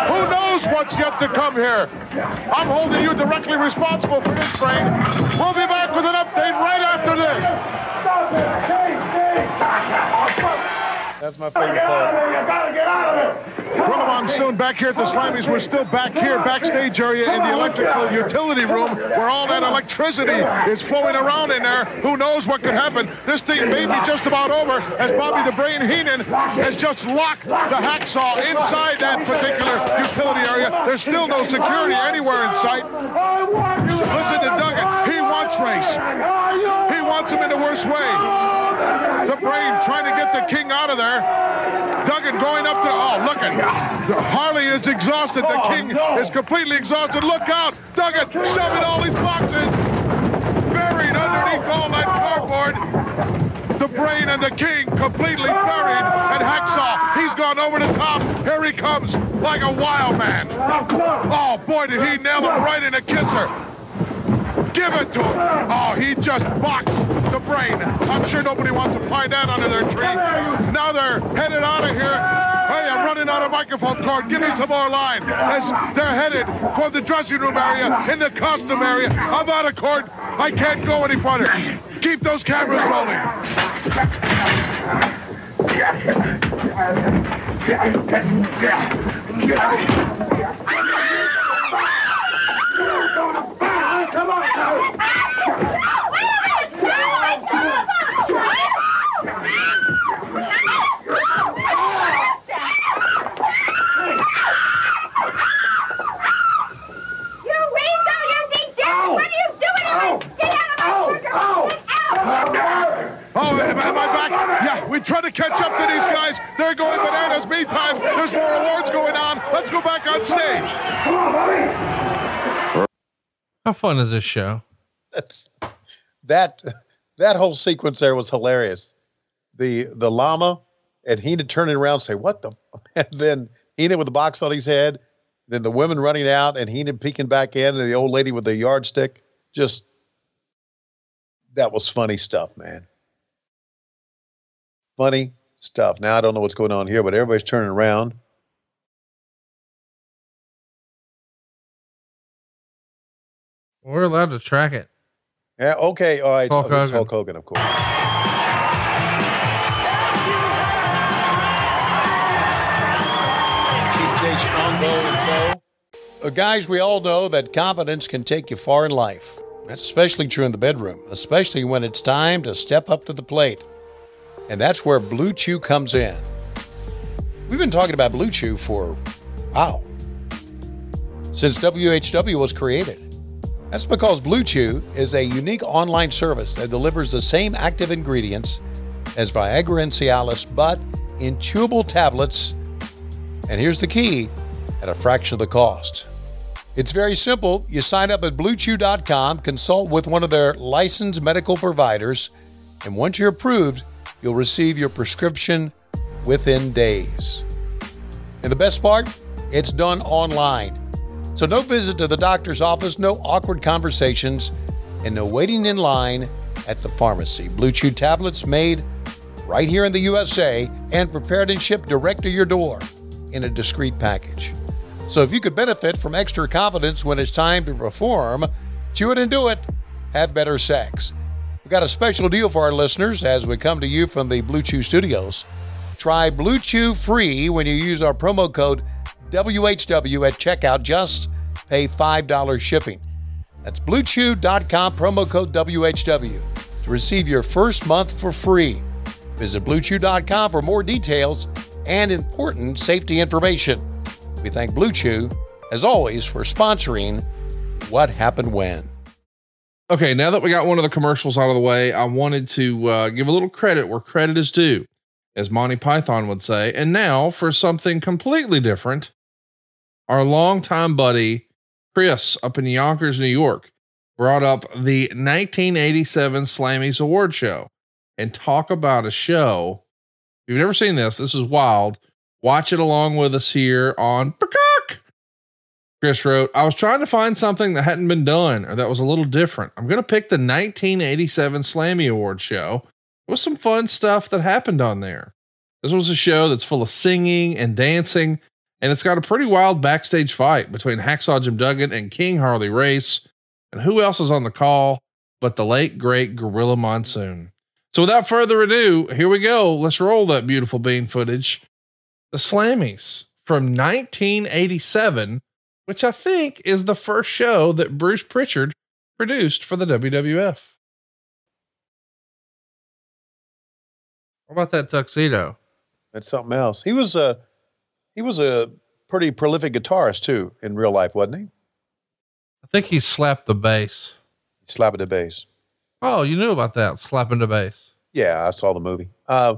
Who knows what's yet to come here? I'm holding you directly responsible for this, train. We'll be back with an update right after this. That's my favorite part. You gotta get out of here. Well, Monsoon back here at the Slammies. We're still back here backstage area in the electrical utility room where all that electricity is flowing around in there. Who knows what could happen? This thing may be just about over as Bobby the Brain Heenan has just locked the hacksaw inside that particular utility area. There's still no security anywhere in sight. Listen to Duggan. He wants race. He wants him in the worst way. The Brain trying to get the King out of there. Duggan going up to, oh, look at Harley is exhausted. The oh, King no. is completely exhausted. Look out. Duggan shoving all these boxes. Buried underneath all that cardboard. The Brain and the King completely buried. And Hacksaw, he's gone over the top. Here he comes like a wild man. Oh, boy, did he nail him right in a kisser. Give it to him. Oh, he just boxed the Brain. I'm sure nobody wants to find that under their tree. Now they're headed out of here. Hey, I'm running out of microphone cord. Give me some more line. As they're headed for the dressing room area, in the costume area. I'm out of cord. I can't go any further. Keep those cameras rolling. Come on, Howard. We try to catch up to these guys. They're going bananas. Meantime, there's more awards going on. Let's go back on stage. Come on, buddy. How fun is this show? That's, that that whole sequence there was hilarious. The the llama and Heenan turning around and say, what the? And then Heenan with the box on his head. Then the women running out and Heenan peeking back in. And the old lady with the yardstick. Just, that was funny stuff, man. Funny stuff. Now, I don't know what's going on here, but everybody's turning around. We're allowed to track it. Yeah, okay. All right. Hulk, oh, Hogan. Hulk Hogan, of course. Keep Jay Strongbow in tow. Uh, guys, we all know that competence can take you far in life. That's especially true in the bedroom, especially when it's time to step up to the plate. And that's where Blue Chew comes in. We've been talking about Blue Chew for, wow, since W H W was created. That's because Blue Chew is a unique online service that delivers the same active ingredients as Viagra and Cialis, but in chewable tablets. And here's the key, at a fraction of the cost. It's very simple. You sign up at blue chew dot com, consult with one of their licensed medical providers, and once you're approved, you'll receive your prescription within days. And the best part, it's done online. So no visit to the doctor's office, no awkward conversations, and no waiting in line at the pharmacy. Blue Chew tablets made right here in the U S A and prepared and shipped direct to your door in a discreet package. So if you could benefit from extra confidence when it's time to perform, chew it and do it. Have better sex. We've got a special deal for our listeners as we come to you from the Blue Chew studios. Try Blue Chew free when you use our promo code W H W at checkout. Just pay five dollars shipping. That's blue chew dot com, promo code W H W to receive your first month for free. Visit blue chew dot com for more details and important safety information. We thank Blue Chew, as always, for sponsoring What Happened When. Okay, now that we got one of the commercials out of the way, I wanted to uh, give a little credit where credit is due, as Monty Python would say. And now for something completely different, our longtime buddy, Chris, up in Yonkers, New York, brought up the nineteen eighty-seven Slammies Award Show. And talk about a show. If you've never seen this, this is wild. Watch it along with us here on Peacock. Chris wrote, I was trying to find something that hadn't been done or that was a little different. I'm going to pick the nineteen eighty-seven Slammy Awards show. It was some fun stuff that happened on there. This was a show that's full of singing and dancing, and it's got a pretty wild backstage fight between Hacksaw Jim Duggan and King Harley Race. And who else was on the call but the late, great Gorilla Monsoon? So without further ado, here we go. Let's roll that beautiful bean footage. The Slammies from nineteen eighty-seven, which I think is the first show that Bruce Pritchard produced for the W W F. How about that tuxedo? That's something else. He was a, he was a pretty prolific guitarist too in real life, wasn't he? I think he slapped the bass. Slapping the bass. Oh, you knew about that, slapping the bass. Yeah, I saw the movie. Uh,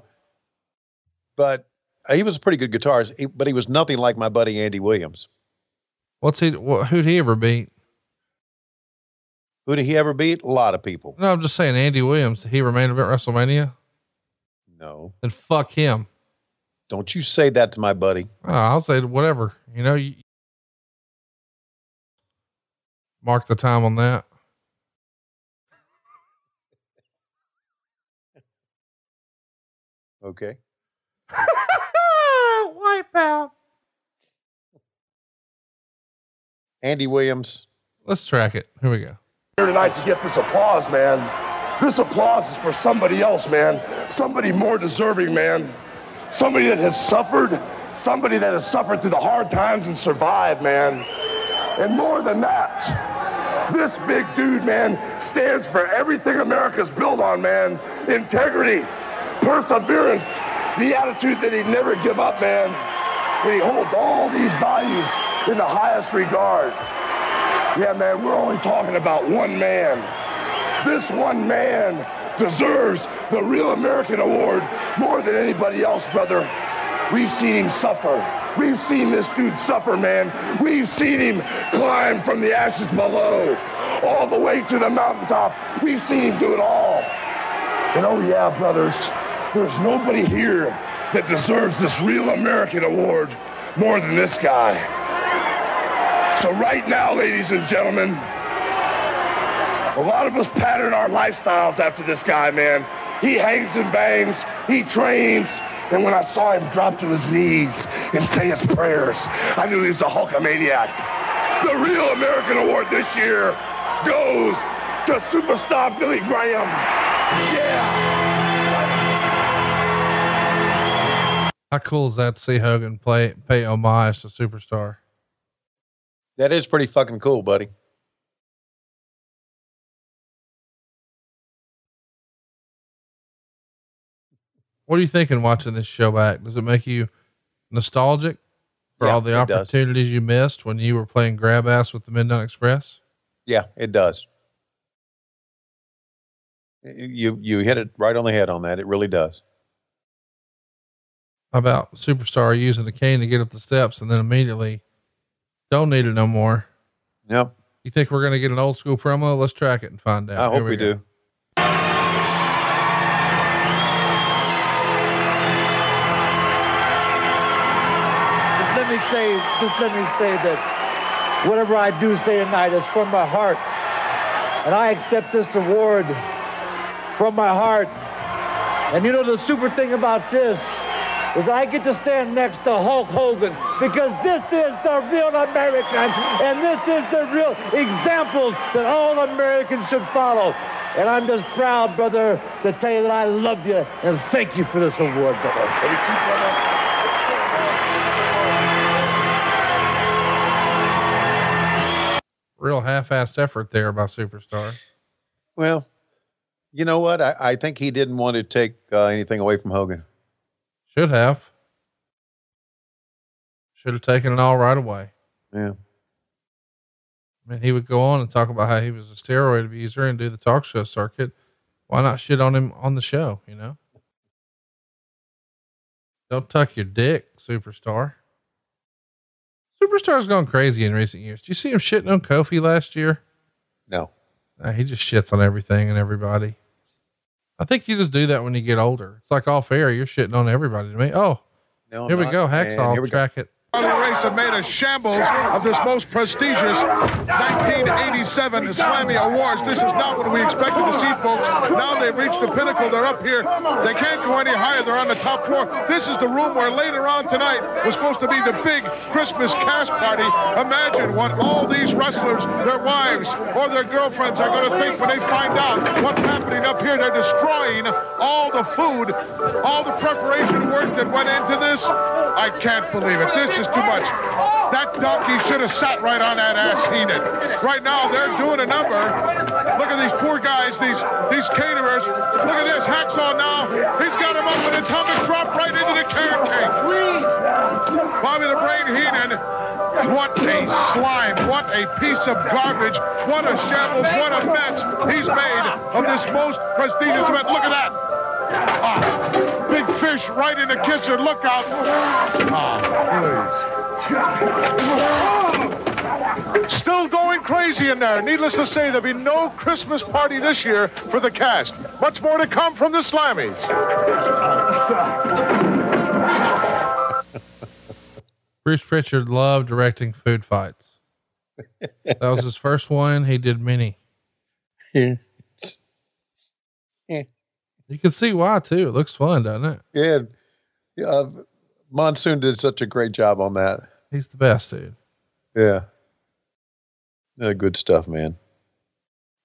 but uh, he was a pretty good guitarist, he, but he was nothing like my buddy Andy Williams. What's he? Wh- who'd he ever beat? Who did he ever beat? A lot of people. No, I'm just saying Andy Williams. Did he remain at WrestleMania? No. Then fuck him. Don't you say that to my buddy. Oh, I'll say whatever. You know, you mark the time on that. Okay. Wipe out. Andy Williams. Let's track it. Here we go. Here tonight to get this applause, man. This applause is for somebody else, man. Somebody more deserving, man. Somebody that has suffered. Somebody that has suffered through the hard times and survived, man. And more than that, this big dude, man, stands for everything America's built on, man. Integrity, perseverance, the attitude that he'd never give up, man. And he holds all these values in the highest regard. Yeah, man, we're only talking about one man. This one man deserves the Real American Award more than anybody else, brother. We've seen him suffer. We've seen this dude suffer, man. We've seen him climb from the ashes below all the way to the mountaintop. We've seen him do it all. And oh yeah, brothers, there's nobody here that deserves this Real American Award more than this guy. So right now, ladies and gentlemen, a lot of us pattern our lifestyles after this guy, man. He hangs and bangs, he trains, and when I saw him drop to his knees and say his prayers, I knew he was a Hulkamaniac. The Real American Award this year goes to Superstar Billy Graham. Yeah! How cool is that to see Hogan play, pay homage to Superstar? That is pretty fucking cool, buddy. What are you thinking watching this show back? Does it make you nostalgic for yeah, all the opportunities does. You missed when you were playing grab ass with the Midnight Express? Yeah, it does. You, you hit it right on the head on that. It really does. How about Superstar using the cane to get up the steps and then immediately don't need it no more? Yep. You think we're going to get an old school promo? Let's track it and find out. I Here hope we, we do. Let me say, just let me say that whatever I do say tonight is from my heart, and I accept this award from my heart. And you know, the super thing about this is I get to stand next to Hulk Hogan, because this is the real American, and this is the real example that all Americans should follow. And I'm just proud, brother, to tell you that I love you, and thank you for this award, brother. Thank you, brother. Real half-assed effort there by Superstar. Well, you know what? I, I think he didn't want to take uh, anything away from Hogan. Should have. Should have taken it all right away. Yeah. I mean, he would go on and talk about how he was a steroid abuser and do the talk show circuit. Why not shit on him on the show? You know, don't tuck your dick, Superstar. Superstar's gone crazy in recent years. Did you see him shitting on Kofi last year? No. Nah, he just shits on everything and everybody. I think you just do that when you get older. It's like off air, you're shitting on everybody to me. Oh, No, I'm Here we not. go, Hacksaw jacket. The race have made a shambles of this most prestigious nineteen eighty-seven Slammy Awards. This is not what we expected to see, folks. Now they've reached the pinnacle. They're up here. They can't go any higher. They're on the top floor. This is the room where later on tonight was supposed to be the big Christmas cash party. Imagine what all these wrestlers, their wives, or their girlfriends are going to think when they find out what's happening up here. They're destroying all the food, all the preparation work that went into this. I can't believe it. This is too much. That donkey should have sat right on that ass Heenan. Right now, they're doing a number. Look at these poor guys, these these caterers. Look at this, Hacksaw now. He's got him up with a atomic drop right into the carrot cake. Bobby the Brain Heenan. What a slime. What a piece of garbage. What a shambles. What a mess he's made of this most prestigious event. Look at that. Ah. Big fish right in the kisser. Look out. Oh, please. Still going crazy in there. Needless to say, there'll be no Christmas party this year for the cast. Much more to come from the Slammies. Bruce Pritchard loved directing food fights. That was his first one. He did many. Yeah. Yeah. You can see why too. It looks fun, doesn't it? Yeah. Uh, Monsoon did such a great job on that. He's the best, dude. Yeah. Uh, good stuff, man.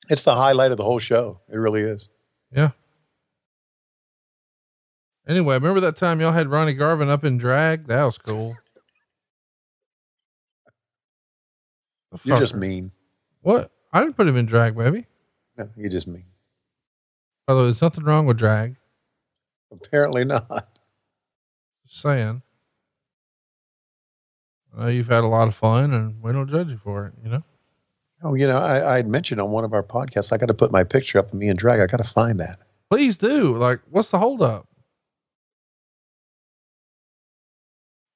It's the highlight of the whole show. It really is. Yeah. Anyway, remember that time y'all had Ronnie Garvin up in drag? That was cool. You're just mean. What? I didn't put him in drag, baby. No, you're just mean. Although there's nothing wrong with drag. Apparently not. Just saying. I know you've had a lot of fun and we don't judge you for it, you know? Oh, you know, I, I had mentioned on one of our podcasts, I got to put my picture up of me and drag. I got to find that. Please do. Like, what's the holdup?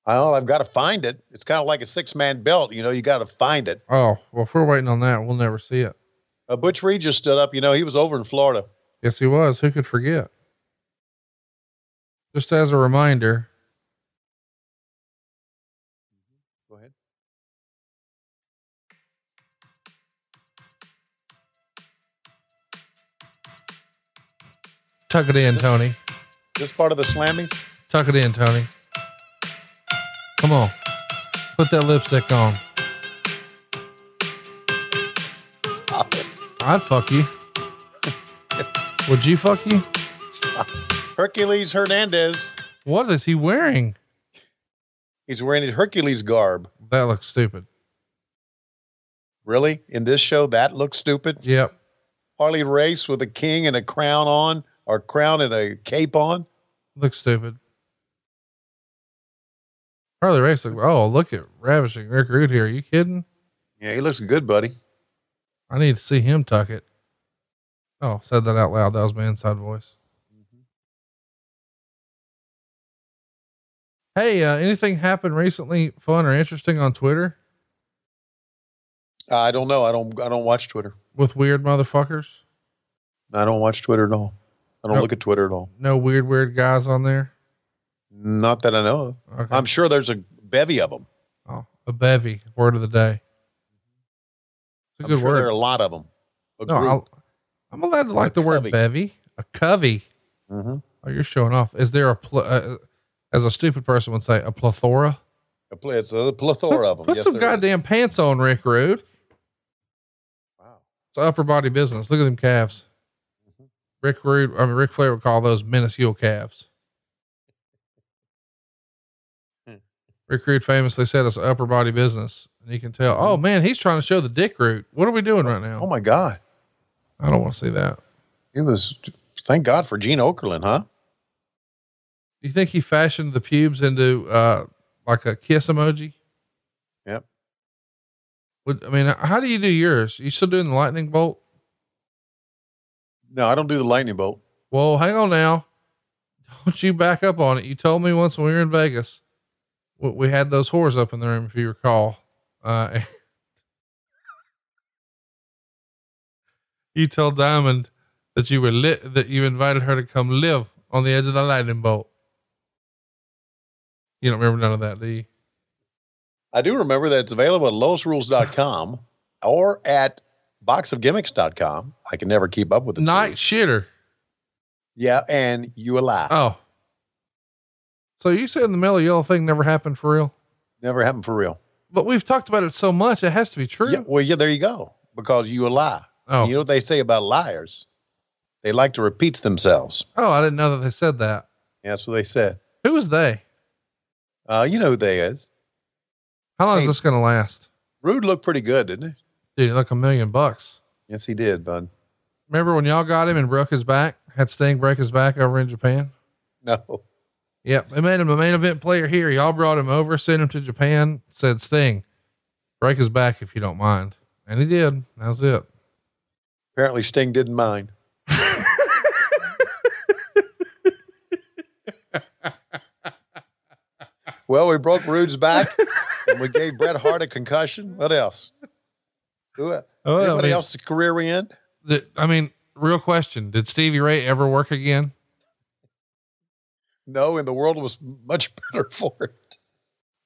Oh, I've got to find it. It's kind of like a six man belt. You know, you got to find it. Oh, well, if we're waiting on that, we'll never see it. Uh, Butch Reed just stood up. You know, he was over in Florida. Yes, he was. Who could forget? Just as a reminder. Go ahead. Tuck it in, this, Tony. This part of the Slammies? Tuck it in, Tony. Come on. Put that lipstick on. Stop it. I'd fuck you. Would you fuck you? Stop. Hercules Hernandez. What is he wearing? He's wearing his Hercules garb. That looks stupid. Really? In this show, that looks stupid? Yep. Harley Race with a king and a crown on, or crown and a cape on? Looks stupid. Harley Race, look, oh, look at Ravishing Rick Rude here. Are you kidding? Yeah, he looks good, buddy. I need to see him tuck it. Oh, said that out loud. That was my inside voice. Mm-hmm. Hey, uh, anything happened recently fun or interesting on Twitter? Uh, I don't know. I don't, I don't watch Twitter with weird motherfuckers. I don't watch Twitter at all. I don't no, look at Twitter at all. No weird, weird guys on there. Not that I know of. Okay. I'm sure there's a bevy of them. Oh, a bevy word of the day. It's a I'm good sure word. There are a lot of them. A no, group. I'll, I'm allowed to like the covey. Word bevy, a covey. Mm-hmm. Oh, you're showing off. Is there a, pl- uh, as a stupid person would say, a plethora? A pl- it's a plethora Let's, of them. Put yes, some goddamn is. Pants on, Rick Rude. Wow. It's upper body business. Look at them calves. Mm-hmm. Rick Rude, I mean, Ric Flair would call those minuscule calves. Rick Rude famously said it's upper body business. And you can tell, mm-hmm. oh man, he's trying to show the dick root. What are we doing oh, right now? Oh my God. I don't want to see that. It was, thank God for Gene Okerlund, huh? You think he fashioned the pubes into, uh, like a kiss emoji? Yep. Would, I mean, how do you do yours? You still doing the lightning bolt? No, I don't do the lightning bolt. Well, hang on now. Don't you back up on it. You told me once when we were in Vegas, we had those whores up in the room, if you recall, uh, you told Diamond that you were lit, that you invited her to come live on the edge of the lightning bolt. You don't remember none of that, do you? I do remember that it's available at Lois Rules dot com or at Box of Gimmicks dot com. I can never keep up with the night shitter. Yeah, and you a lie. Oh. So you said the Mellow Yellow thing never happened for real? Never happened for real. But we've talked about it so much, it has to be true. Yeah, well, yeah, there you go. Because you a lie. Oh. You know what they say about liars? They like to repeat themselves. Oh, I didn't know that they said that. Yeah, that's what they said. Who was they? Uh, you know who they is. How long hey, is this going to last? Rude looked pretty good, didn't he? Dude, he looked a million bucks. Yes, he did, bud. Remember when y'all got him and broke his back? Had Sting break his back over in Japan? No. Yep. They made him a main event player here. Y'all brought him over, sent him to Japan, said, Sting, break his back if you don't mind. And he did. That was it. Apparently Sting didn't mind. Well, we broke Rude's back and we gave Bret Hart a concussion. What else? Who, oh, anybody I mean, else's career end? The, I mean, real question. Did Stevie Ray ever work again? No. And the world was much better for it.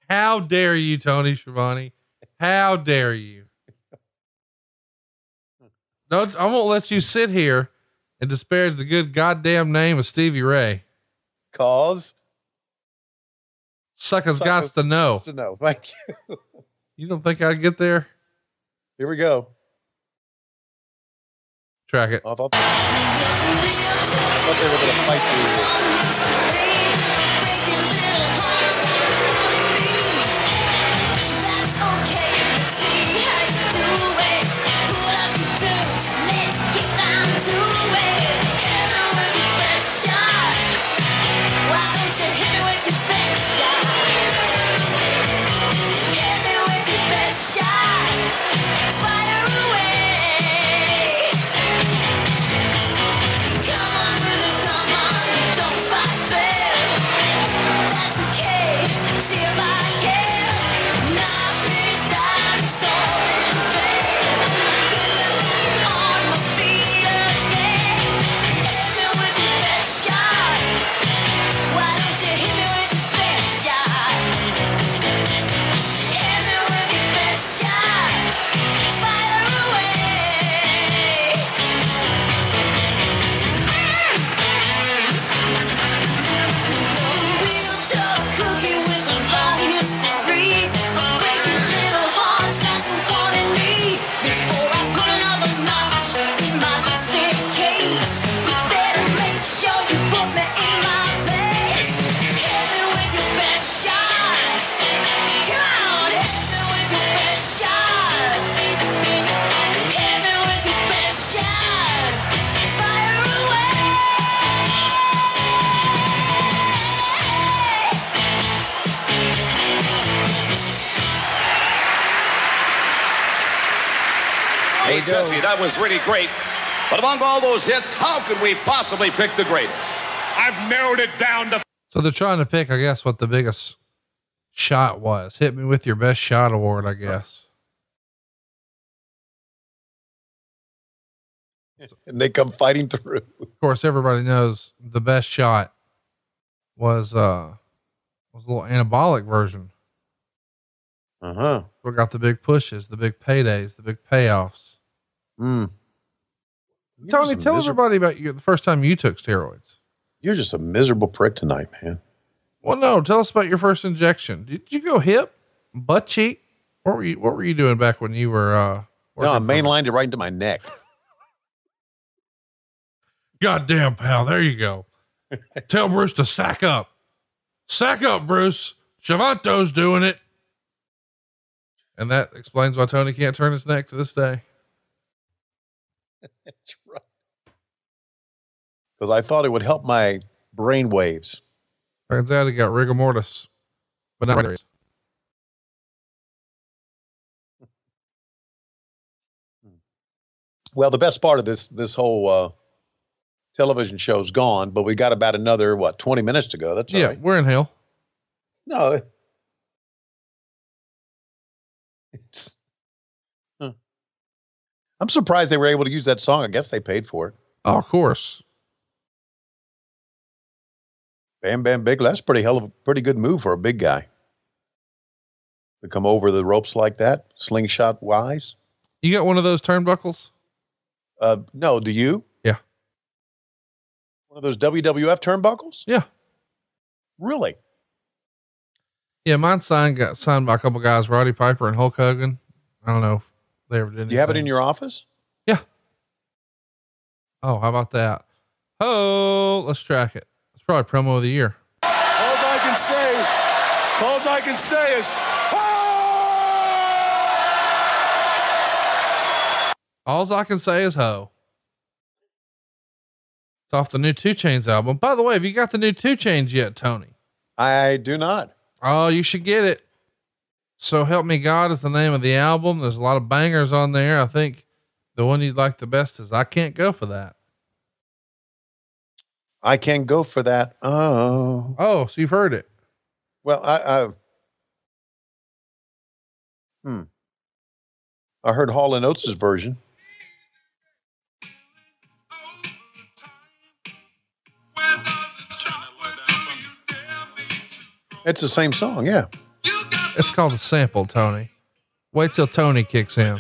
How dare you, Tony Schiavone? How dare you? No, I won't let you sit here and disparage the good goddamn name of Stevie Ray. Cause suckers gots to know. To know. Thank you. You don't think I'd get there? Here we go. Track it. I thought, I thought they were going to fight Jesse, that was really great. But among all those hits, how could we possibly pick the greatest? I've narrowed it down to... So they're trying to pick, I guess, what the biggest shot was. Hit me with your best shot award, I guess. And they come fighting through. Of course, everybody knows the best shot was, uh, was a little anabolic version. Uh-huh. We got the big pushes, the big paydays, the big payoffs. Mm. Tony, tell miserable. everybody about you, the first time you took steroids. You're just a miserable prick tonight, man. Well, no, tell us about your first injection. Did you go hip, butt cheek? What were you, what were you doing back when you were, uh, no, I mainlined it right into my neck. Goddamn, pal. There you go. Tell Bruce to sack up, sack up, Bruce. Schiavone's doing it. And that explains why Tony can't turn his neck to this day. That's right. Because I thought it would help my brain waves. Turns out he got rigor mortis, but not right. Well, the best part of this this whole uh, television show's gone, but we got about another what twenty minutes to go. That's yeah, all right. We're in hell. No, it's. I'm surprised they were able to use that song. I guess they paid for it. Oh, of course. Bam Bam Bigelow. That's pretty hell of a pretty good move for a big guy to come over the ropes like that, slingshot wise. You got one of those turnbuckles? Uh, no, do you? Yeah. One of those W W F turnbuckles? Yeah. Really? Yeah, mine's signed got signed by a couple guys, Roddy Piper and Hulk Hogan. I don't know if they ever did anything. Do you have it in your office? Yeah. Oh, how about that? Oh, let's track it. It's probably promo of the year. All I can say, all I can say is, ho! All I can say is ho. It's off the new Two Chainz album. By the way, have you got the new Two Chainz yet, Tony? I do not. Oh, you should get it. So Help Me God is the name of the album. There's a lot of bangers on there. I think the one you'd like the best is I Can't Go For That. I Can't Go For That. Oh, oh, so you've heard it. Well, I, I, hmm. I heard Hall and Oates' version. It's the same song. Yeah. It's called a sample, Tony. Wait till Tony kicks in.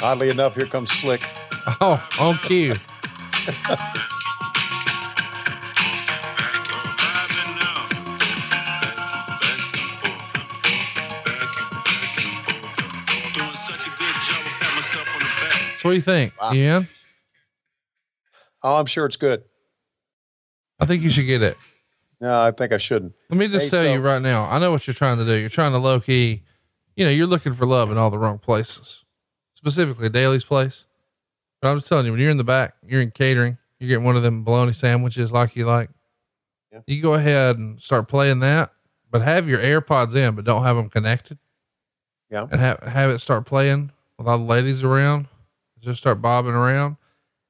Oddly enough, here comes Slick. Oh, on cue. What do you think? Wow. Yeah. Oh, I'm sure it's good. I think you should get it. No, I think I shouldn't. Let me just hey, tell so. you right now. I know what you're trying to do. You're trying to low key, you know, you're looking for love in all the wrong places, specifically Daly's place. But I'm just telling you, when you're in the back, you're in catering, you're getting one of them bologna sandwiches like you like. Yeah. You go ahead and start playing that, but have your AirPods in, but don't have them connected. Yeah. And have, have it start playing with all the ladies around. Just start bobbing around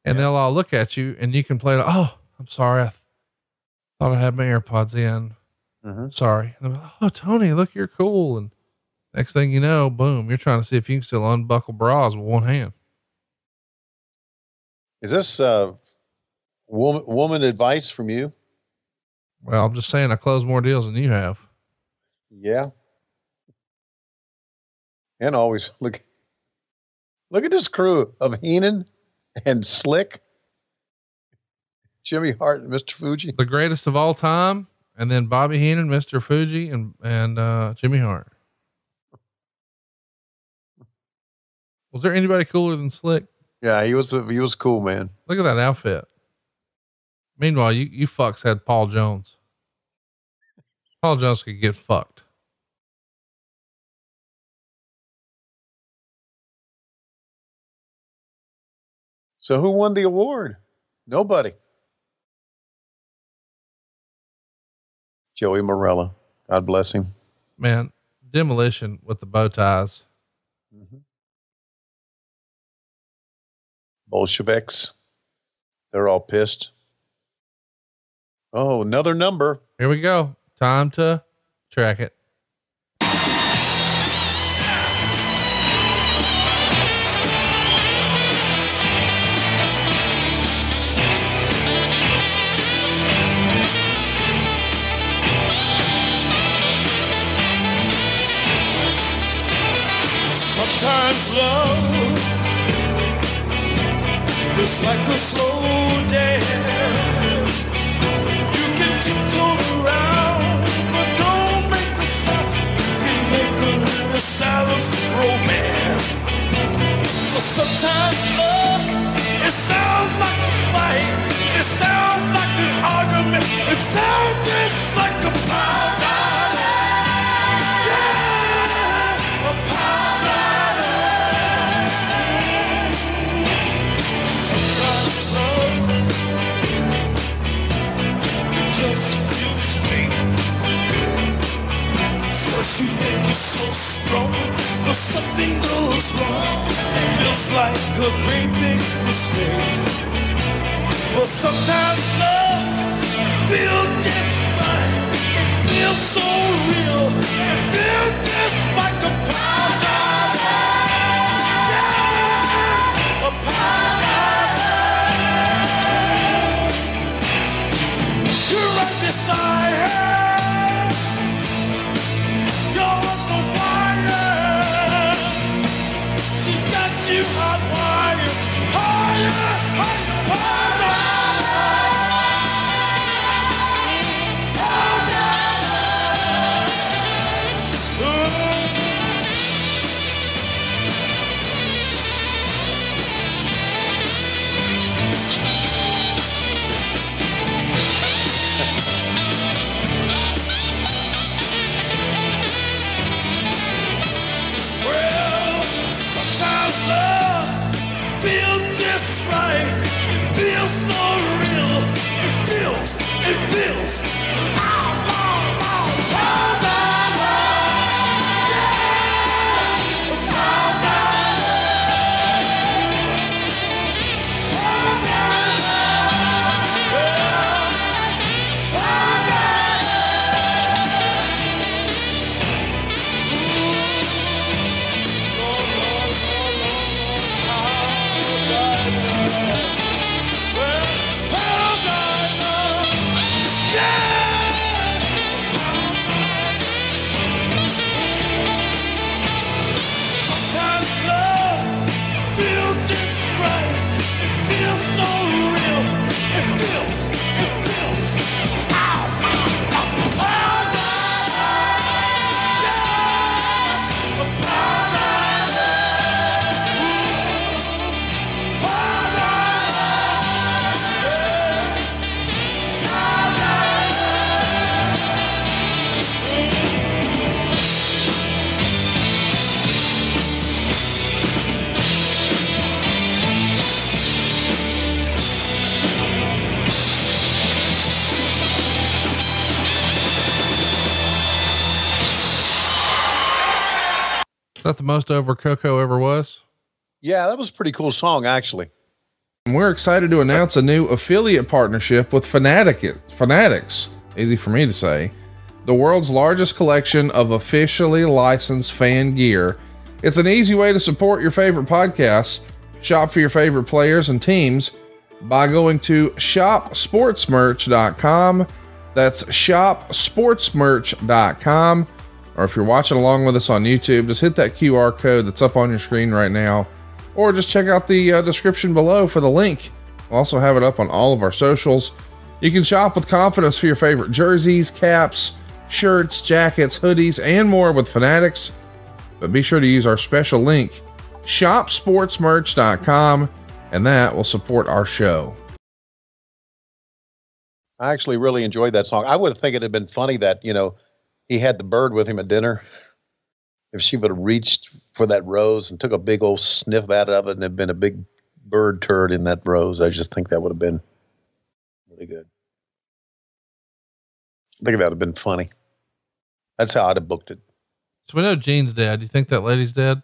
and yeah. they'll all look at you and you can play like, oh, I'm sorry. I th- thought I had my AirPods in. Mm-hmm. Sorry. And they're like, oh, Tony, look, you're cool. And next thing you know, boom, you're trying to see if you can still unbuckle bras with one hand. Is this uh woman, woman advice from you? Well, I'm just saying I close more deals than you have. Yeah. And always look Look at this crew of Heenan and Slick, Jimmy Hart and Mister Fuji, the greatest of all time. And then Bobby Heenan, Mister Fuji and, and, uh, Jimmy Hart. Was there anybody cooler than Slick? Yeah, he was, the, he was cool, man. Look at that outfit. Meanwhile, you, you fucks had Paul Jones. Paul Jones could get fucked. So who won the award? Nobody. Joey Morella. God bless him. Man, Demolition with the bow ties. Mm-hmm. Bolsheviks. They're all pissed. Oh, another number. Here we go. Time to track it. Sometimes love, just like a slow dance, you can tiptoe around, but don't make a sound. You can make a, a silence romance. But sometimes love, it sounds like a fight, it sounds like an argument, it sounds just like a power. You make you so strong, but something goes wrong. It feels like a great big mistake. But sometimes love feels just right. It feels so real. It feels just like that the most over Coco ever was? Yeah, that was a pretty cool song, actually. We're excited to announce a new affiliate partnership with Fanatics. Fanatics, easy for me to say. The world's largest collection of officially licensed fan gear. It's an easy way to support your favorite podcasts, shop for your favorite players and teams by going to shop sports merch dot com. That's shop sports merch dot com. Or if you're watching along with us on YouTube, just hit that Q R code that's up on your screen right now, or just check out the uh, description below for the link. We'll also have it up on all of our socials. You can shop with confidence for your favorite jerseys, caps, shirts, jackets, hoodies, and more with Fanatics. But be sure to use our special link, shop sports merch dot com, and that will support our show. I actually really enjoyed that song. I would think it had been funny that, you know, he had the bird with him at dinner. If she would have reached for that rose and took a big old sniff out of it and there'd been a big bird turd in that rose, I just think that would have been really good. I think that would have been funny. That's how I'd have booked it. So we know Gene's dead. Do you think that lady's dead?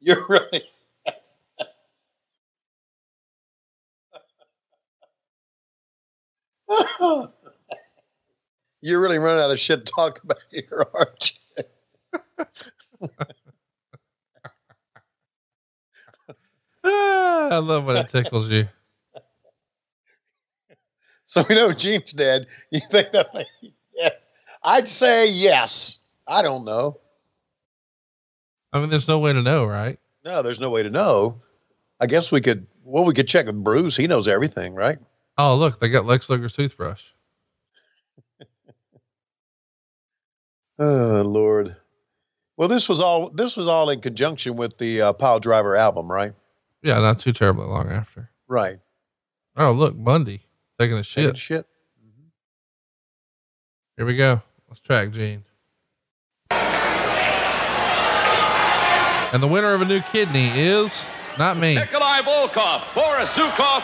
You're right. You're really running out of shit to talk about here, aren't you? ah, I love when it tickles you. So we know Gene's dead. You think that? Like, yeah. I'd say yes. I don't know. I mean, there's no way to know, right? No, there's no way to know. I guess we could. Well, we could check with Bruce. He knows everything, right? Oh, look, they got Lex Luger's toothbrush. Oh, Lord. Well, this was all, this was all in conjunction with the uh, Pile Driver album, right? Yeah. Not too terribly long after. Right. Oh, look, Bundy taking a shit. Taking a shit. Mm-hmm. Here we go. Let's track Gene. And the winner of a new kidney is not me. Nikolai Volkov, Boris Zukov,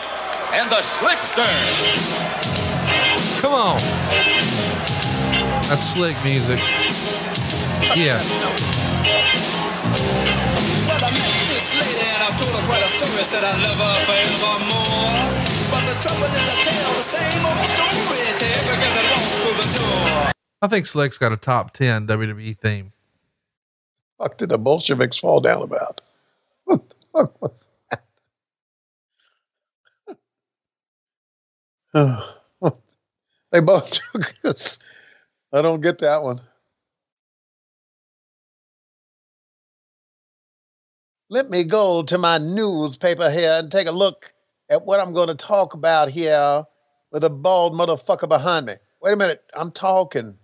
and the Slickster. Come on. That's slick music. Yeah. But I met this lady and I've told her quite a story. Said I love her forevermore. But the trouble is I tell the same old story to every girl that walks through the door. I think Slick's got a top ten W W E theme. What the fuck did the Bolsheviks fall down about? What the fuck was that? Oh, they both took this. I don't get that one. Let me go to my newspaper here and take a look at what I'm going to talk about here with a bald motherfucker behind me. Wait a minute. I'm talking.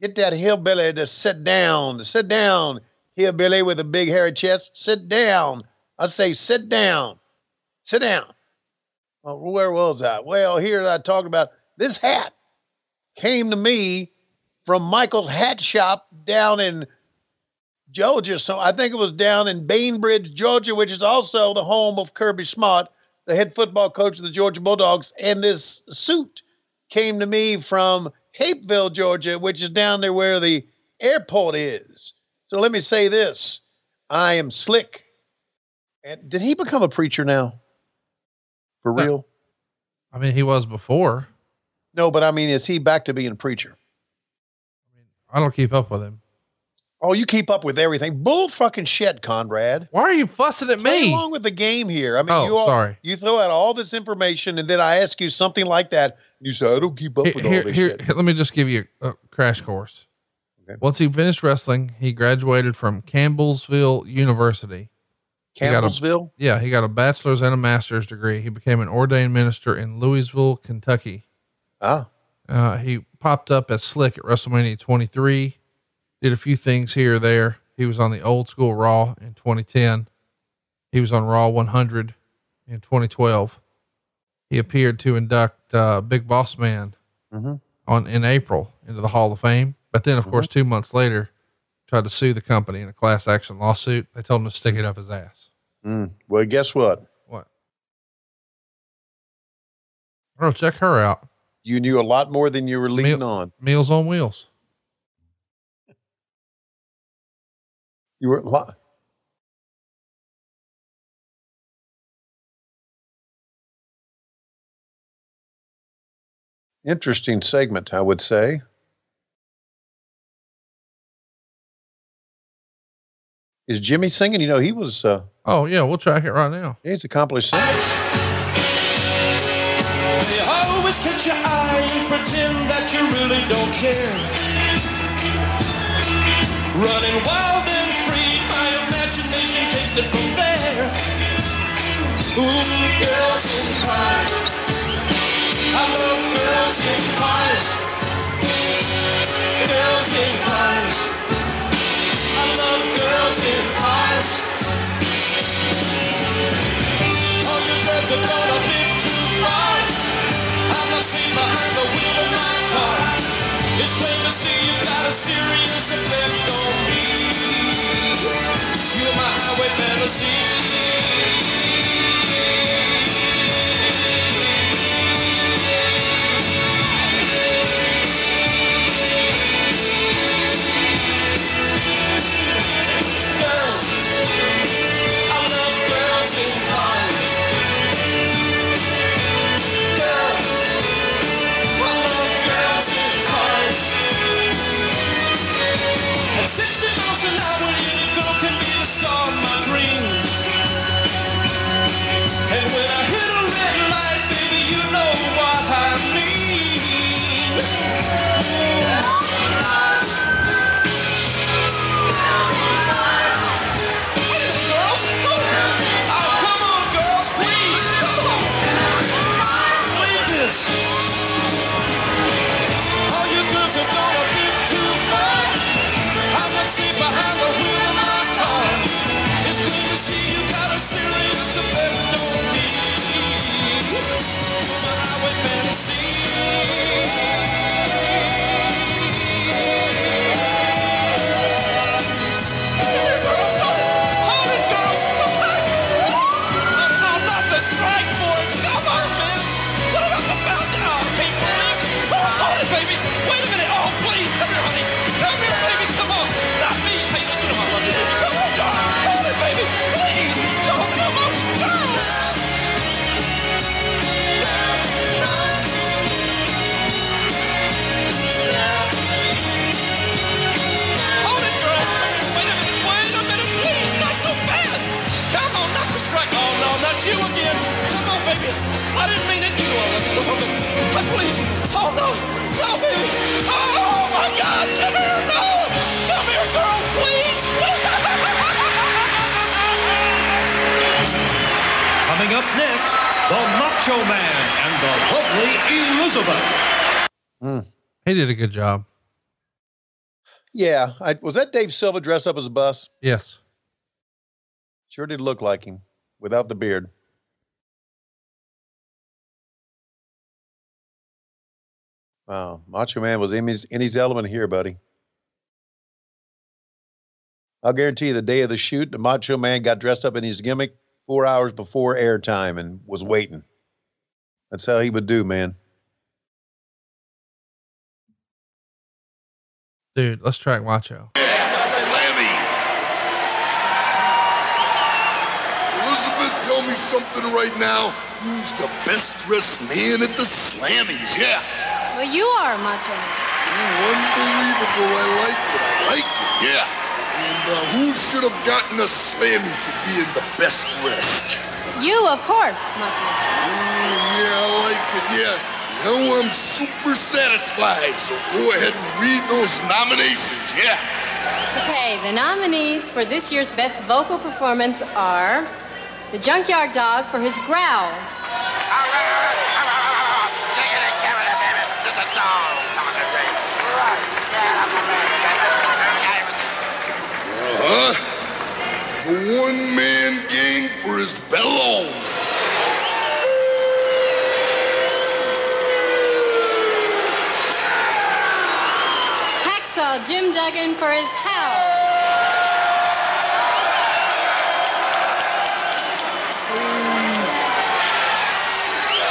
Get that hillbilly to sit down. Sit down, hillbilly with a big hairy chest. Sit down. I say, sit down. Sit down. Well, where was I? Well, here I talked about this hat came to me from Michael's hat shop down in Georgia. So I think it was down in Bainbridge, Georgia, which is also the home of Kirby Smart, the head football coach of the Georgia Bulldogs. And this suit came to me from Capeville, Georgia, which is down there where the airport is. So let me say this. I am Slick. And did he become a preacher now? For no. real? I mean, he was before. No, but I mean, is he back to being a preacher? I mean, I don't keep up with him. Oh, you keep up with everything. Bull fucking shit, Conrad. Why are you fussing at Play me? Along with the game here. I mean, oh, you all, sorry. You throw out all this information and then I ask you something like that. And you say, I don't keep up here, with all here, this here, shit. Here, let me just give you a, a crash course. Okay. Once he finished wrestling, he graduated from Campbellsville University. Campbellsville? A, yeah. He got a bachelor's and a master's degree. He became an ordained minister in Louisville, Kentucky. Ah. Uh, he popped up as Slick at WrestleMania twenty-three. Did a few things here or there. He was on the old school Raw in twenty ten. He was on Raw one hundred in twenty twelve. He appeared to induct uh, Big Boss Man mm-hmm. on in April into the Hall of Fame. But then, of mm-hmm. course, two months later, tried to sue the company in a class action lawsuit. They told him to stick it up his ass. Mm. Well, guess what? What? Oh, check her out. You knew a lot more than you were leaning Meal, on. Meals on Wheels. You were a lot. Interesting segment, I would say. Is Jimmy singing? You know, he was... Uh, oh, yeah, we'll track it right now. He's accomplished singer. You always catch your eye and pretend that you really don't care. Running wild and free, my imagination takes it from there. Ooh, girls in pies. I love girls in pies. Girls in pies. Girls in pies. Oh, you guys have gone a bit too far. I'm not seen behind the wheel of my car. It's plain to see you got a serious effect on me. You're my highway fantasy. Up next, the Macho Man and the lovely Elizabeth. Mm. He did a good job. Yeah. I, was that Dave Silva dressed up as a bus? Yes. Sure did look like him without the beard. Wow. Macho Man was in his, in his element here, buddy. I'll guarantee you the day of the shoot, the Macho Man got dressed up in his gimmick four hours before airtime and was waiting. That's how he would do, man. Dude, let's track Macho. Slammy. Elizabeth, tell me something right now. Who's the best dressed man at the Slammies? Yeah. Well, you are, Macho. Ooh, unbelievable. I like it. I like it. Yeah. And uh, who should have gotten a Slammy for being the best dressed? You, of course, Macho. Mm, yeah, I like it, yeah. Now I'm super satisfied, so go ahead and read those nominations, yeah. Okay, the nominees for this year's best vocal performance are the Junkyard Dog for his growl. Huh? The one-man gang for his bellow. Hacksaw Jim Duggan for his howl.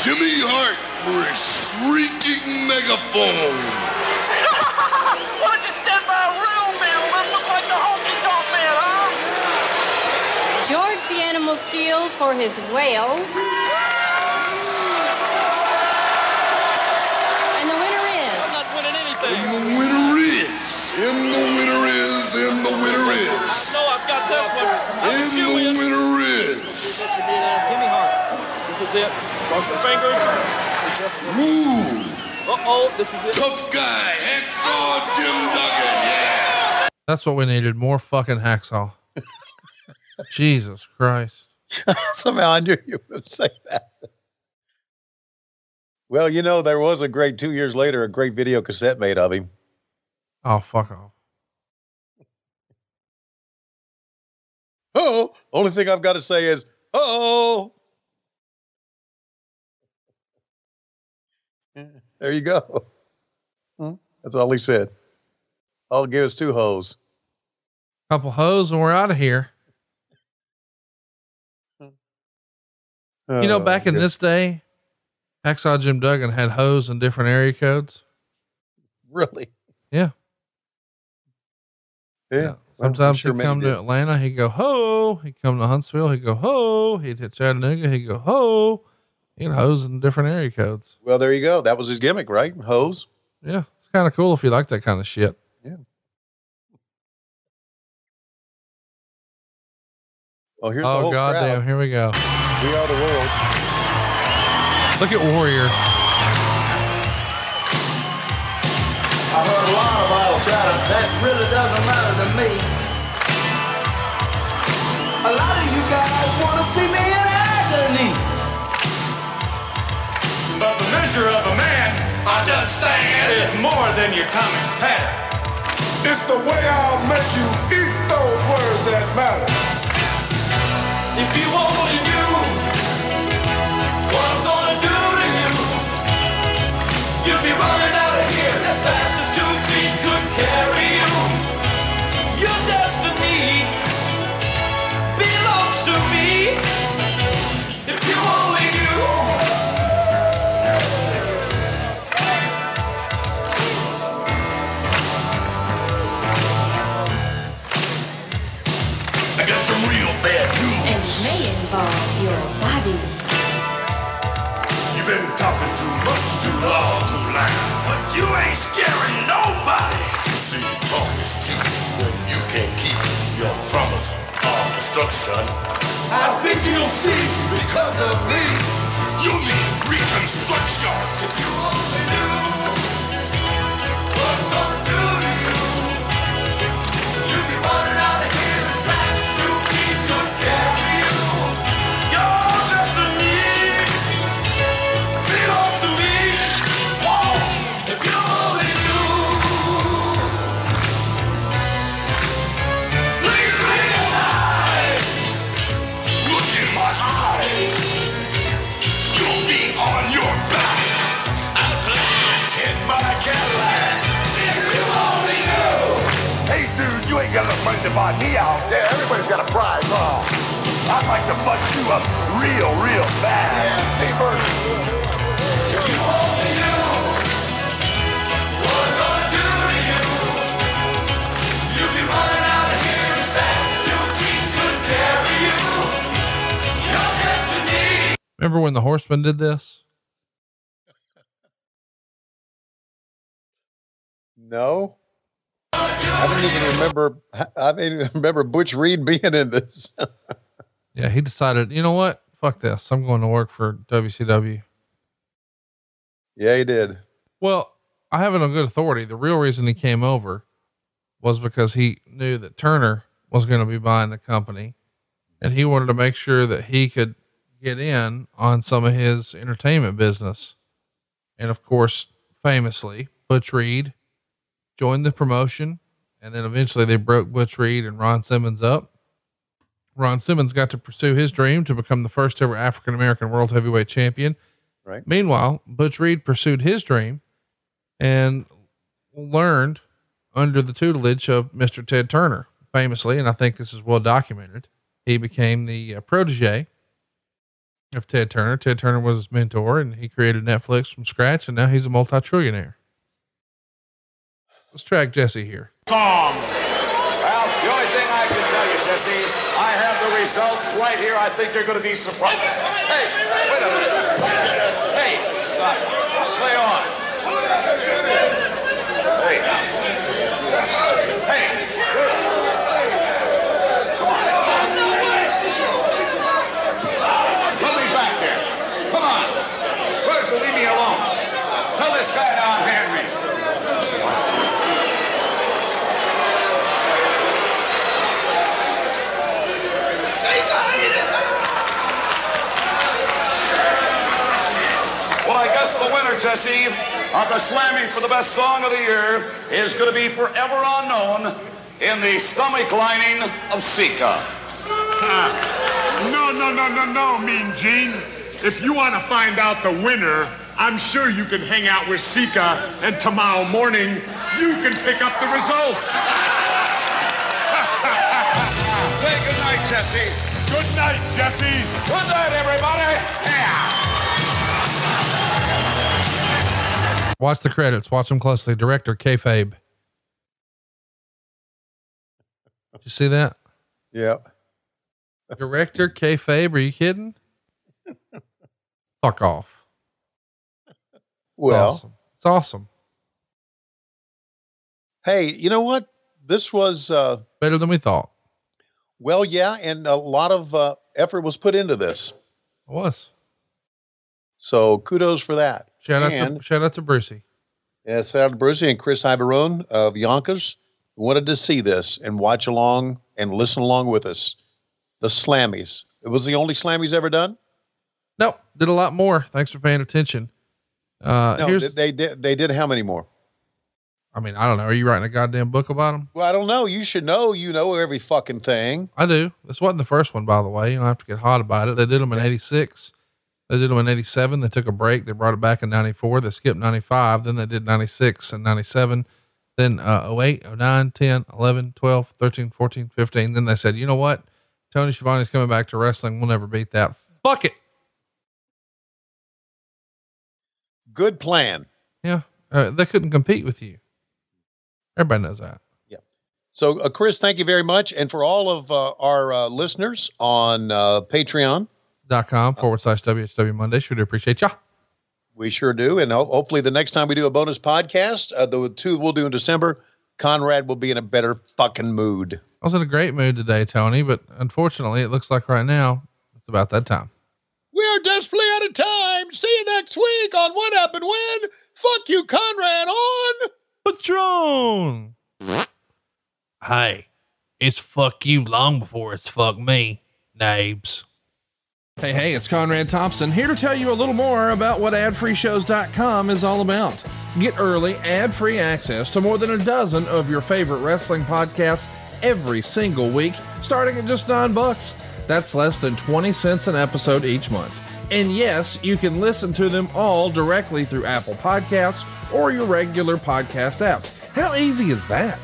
Jimmy Hart for a shrieking megaphone. Why don't you stand by a real man who doesn't look like the honky tonk man, huh? George the Animal Steel for his whale. And the winner is... I'm not winning anything. And the winner is... And the winner is... And the winner is... I know I've got this one. And the winner is... That should be uh, Jimmy Hart. This is it. Cross your fingers. Move. Uh-oh, this is it. Tough guy, Hacksaw Jim Duggan, yeah. That's what we needed, more fucking Hacksaw. Jesus Christ. Somehow I knew you would say that. Well, you know, there was a great, two years later, a great video cassette made of him. Oh, fuck off. Oh, only thing I've got to say is, oh. There you go. Hmm? That's all he said. All it gives two hoes. Couple hoes and we're out of here. Oh, you know, back in good. This day, Hacksaw Jim Duggan had hoes in different area codes. Really? Yeah. Yeah. yeah. Sometimes sure he'd come to Atlanta, he'd go, ho. He'd come to Huntsville, he'd go, ho. He'd hit Chattanooga, he'd go, ho. You know, hose in different area codes. Well, there you go. That was his gimmick, right? Hose. Yeah. It's kind of cool if you like that kind of shit. Yeah. Oh, here's oh, the whole God crowd. Damn. Here we go. We are the world. Look at Warrior. I heard a lot of idle chatter. That really doesn't matter to me. A lot of you guys want to see me in agony. But the measure of a man, I understand, is more than your common pattern. It's the way I'll make you eat those words that matter. If you only knew what I'm gonna do to you, you'd be running out of here as fast as two feet could carry you. Your destiny belongs to me. If you only knew. May involve your body. You've been talking too much, too long, too loud, but you ain't scaring nobody. You see, talk is cheap when you can't keep your promise of destruction. I think you'll see, because of me, you need reconstruction. If you only knew what I'm gonna do to you, you'd be running out of here as fast as you keep good care. My knee out there, everybody's got a prize, huh? I'd like to bust you up real, real bad. Yeah, see, Bernie. If you only knew what I'm gonna do to you, you'd be running out of here as fast as your feet could carry you. Your destiny. Remember when the Horseman did this? No. I don't even remember. I don't even remember Butch Reed being in this. Yeah. He decided, you know what? Fuck this. I'm going to work for W C W. Yeah, he did. Well, I have it on good authority. The real reason he came over was because he knew that Turner was going to be buying the company and he wanted to make sure that he could get in on some of his entertainment business. And of course, famously, Butch Reed joined the promotion, and then eventually they broke Butch Reed and Ron Simmons up. Ron Simmons got to pursue his dream to become the first ever African-American world heavyweight champion. Right. Meanwhile, Butch Reed pursued his dream and learned under the tutelage of Mister Ted Turner, famously. And I think this is well documented. He became the uh, protege of Ted Turner. Ted Turner was his mentor, and he created Netflix from scratch, and now he's a multi-trillionaire. Let's track Jesse here. Song. Well, the only thing I can tell you, Jesse, I have the results right here. I think you're going to be surprised. Hey, wait a minute. Hey, uh, play on. Hey. Hey. Come on. Put me back there. Come on. Virgil, leave me alone. Tell this guy to unhand me. Well, I guess the winner, Jesse, of the Slammy for the best song of the year is going to be Forever Unknown in the stomach lining of Sika. Uh, no, no, no, no, no, Mean Gene. If you want to find out the winner, I'm sure you can hang out with Sika, and tomorrow morning you can pick up the results. Say good night, Jesse. Good night, Jesse. Good night, everybody. Yeah. Watch the credits. Watch them closely. Director kayfabe. Did you see that? Yeah. Director kayfabe. Are you kidding? Fuck off. Well, it's awesome. It's awesome. Hey, you know what? This was uh, better than we thought. Well, yeah, and a lot of uh, effort was put into this. It was. So kudos for that. Shout, and, out, to, shout out to Brucey. Yeah, shout out to Brucey and Chris Iavarone of Yonkers. We wanted to see this and watch along and listen along with us. The Slammies. It was the only Slammies ever done? No, did a lot more. Thanks for paying attention. Uh, no, here's, they, they, they did how many more? I mean, I don't know. Are you writing a goddamn book about them? Well, I don't know. You should know. You know every fucking thing. I do. This wasn't the first one, by the way. You don't have to get hot about it. They did them in eighty-six. They did them in eighty-seven. They took a break. They brought it back in ninety-four. They skipped ninety-five. Then they did ninety-six and ninety-seven. Then uh, oh eight, oh nine, ten, eleven, twelve, thirteen, fourteen, fifteen. Then they said, you know what? Tony Schiavone's coming back to wrestling. We'll never beat that. Fuck it. Good plan. Yeah. Uh, they couldn't compete with you. Everybody knows that. Yeah. So, uh, Chris, thank you very much. And for all of uh, our uh, listeners on uh, Patreon dot com forward slash W H W Monday, sure do appreciate y'all. We sure do. And ho- hopefully the next time we do a bonus podcast, uh, the two we'll do in December, Conrad will be in a better fucking mood. I was in a great mood today, Tony, but unfortunately it looks like right now it's about that time. We're desperately out of time. See you next week on What Happened When. Fuck you, Conrad, on Patron. Hey, it's fuck you long before it's fuck me, Nabes. Hey, hey, it's Conrad Thompson here to tell you a little more about what ad free shows dot com is all about. Get early ad-free access to more than a dozen of your favorite wrestling podcasts every single week, starting at just nine bucks. That's less than twenty cents an episode each month. And yes, you can listen to them all directly through Apple Podcasts or your regular podcast apps. How easy is that?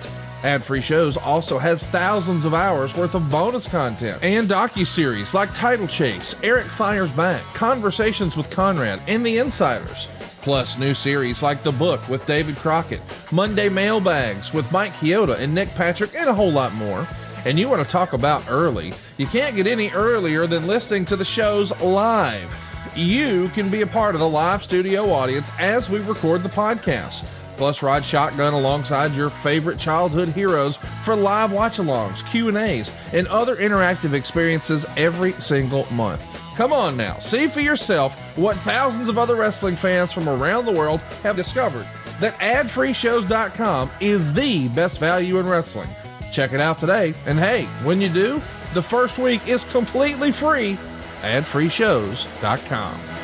Ad-Free Shows also has thousands of hours worth of bonus content and docuseries like Title Chase, Eric Fires Back, Conversations with Conrad, and The Insiders. Plus new series like The Book with David Crockett, Monday Mailbags with Mike Chioda and Nick Patrick, and a whole lot more. And you want to talk about early, you can't get any earlier than listening to the shows live. You can be a part of the live studio audience as we record the podcast. Plus ride shotgun alongside your favorite childhood heroes for live watch-alongs, Q and A's, and other interactive experiences every single month. Come on now, see for yourself what thousands of other wrestling fans from around the world have discovered, that ad free shows dot com is the best value in wrestling. Check it out today. And hey, when you do, the first week is completely free. ad free shows dot com.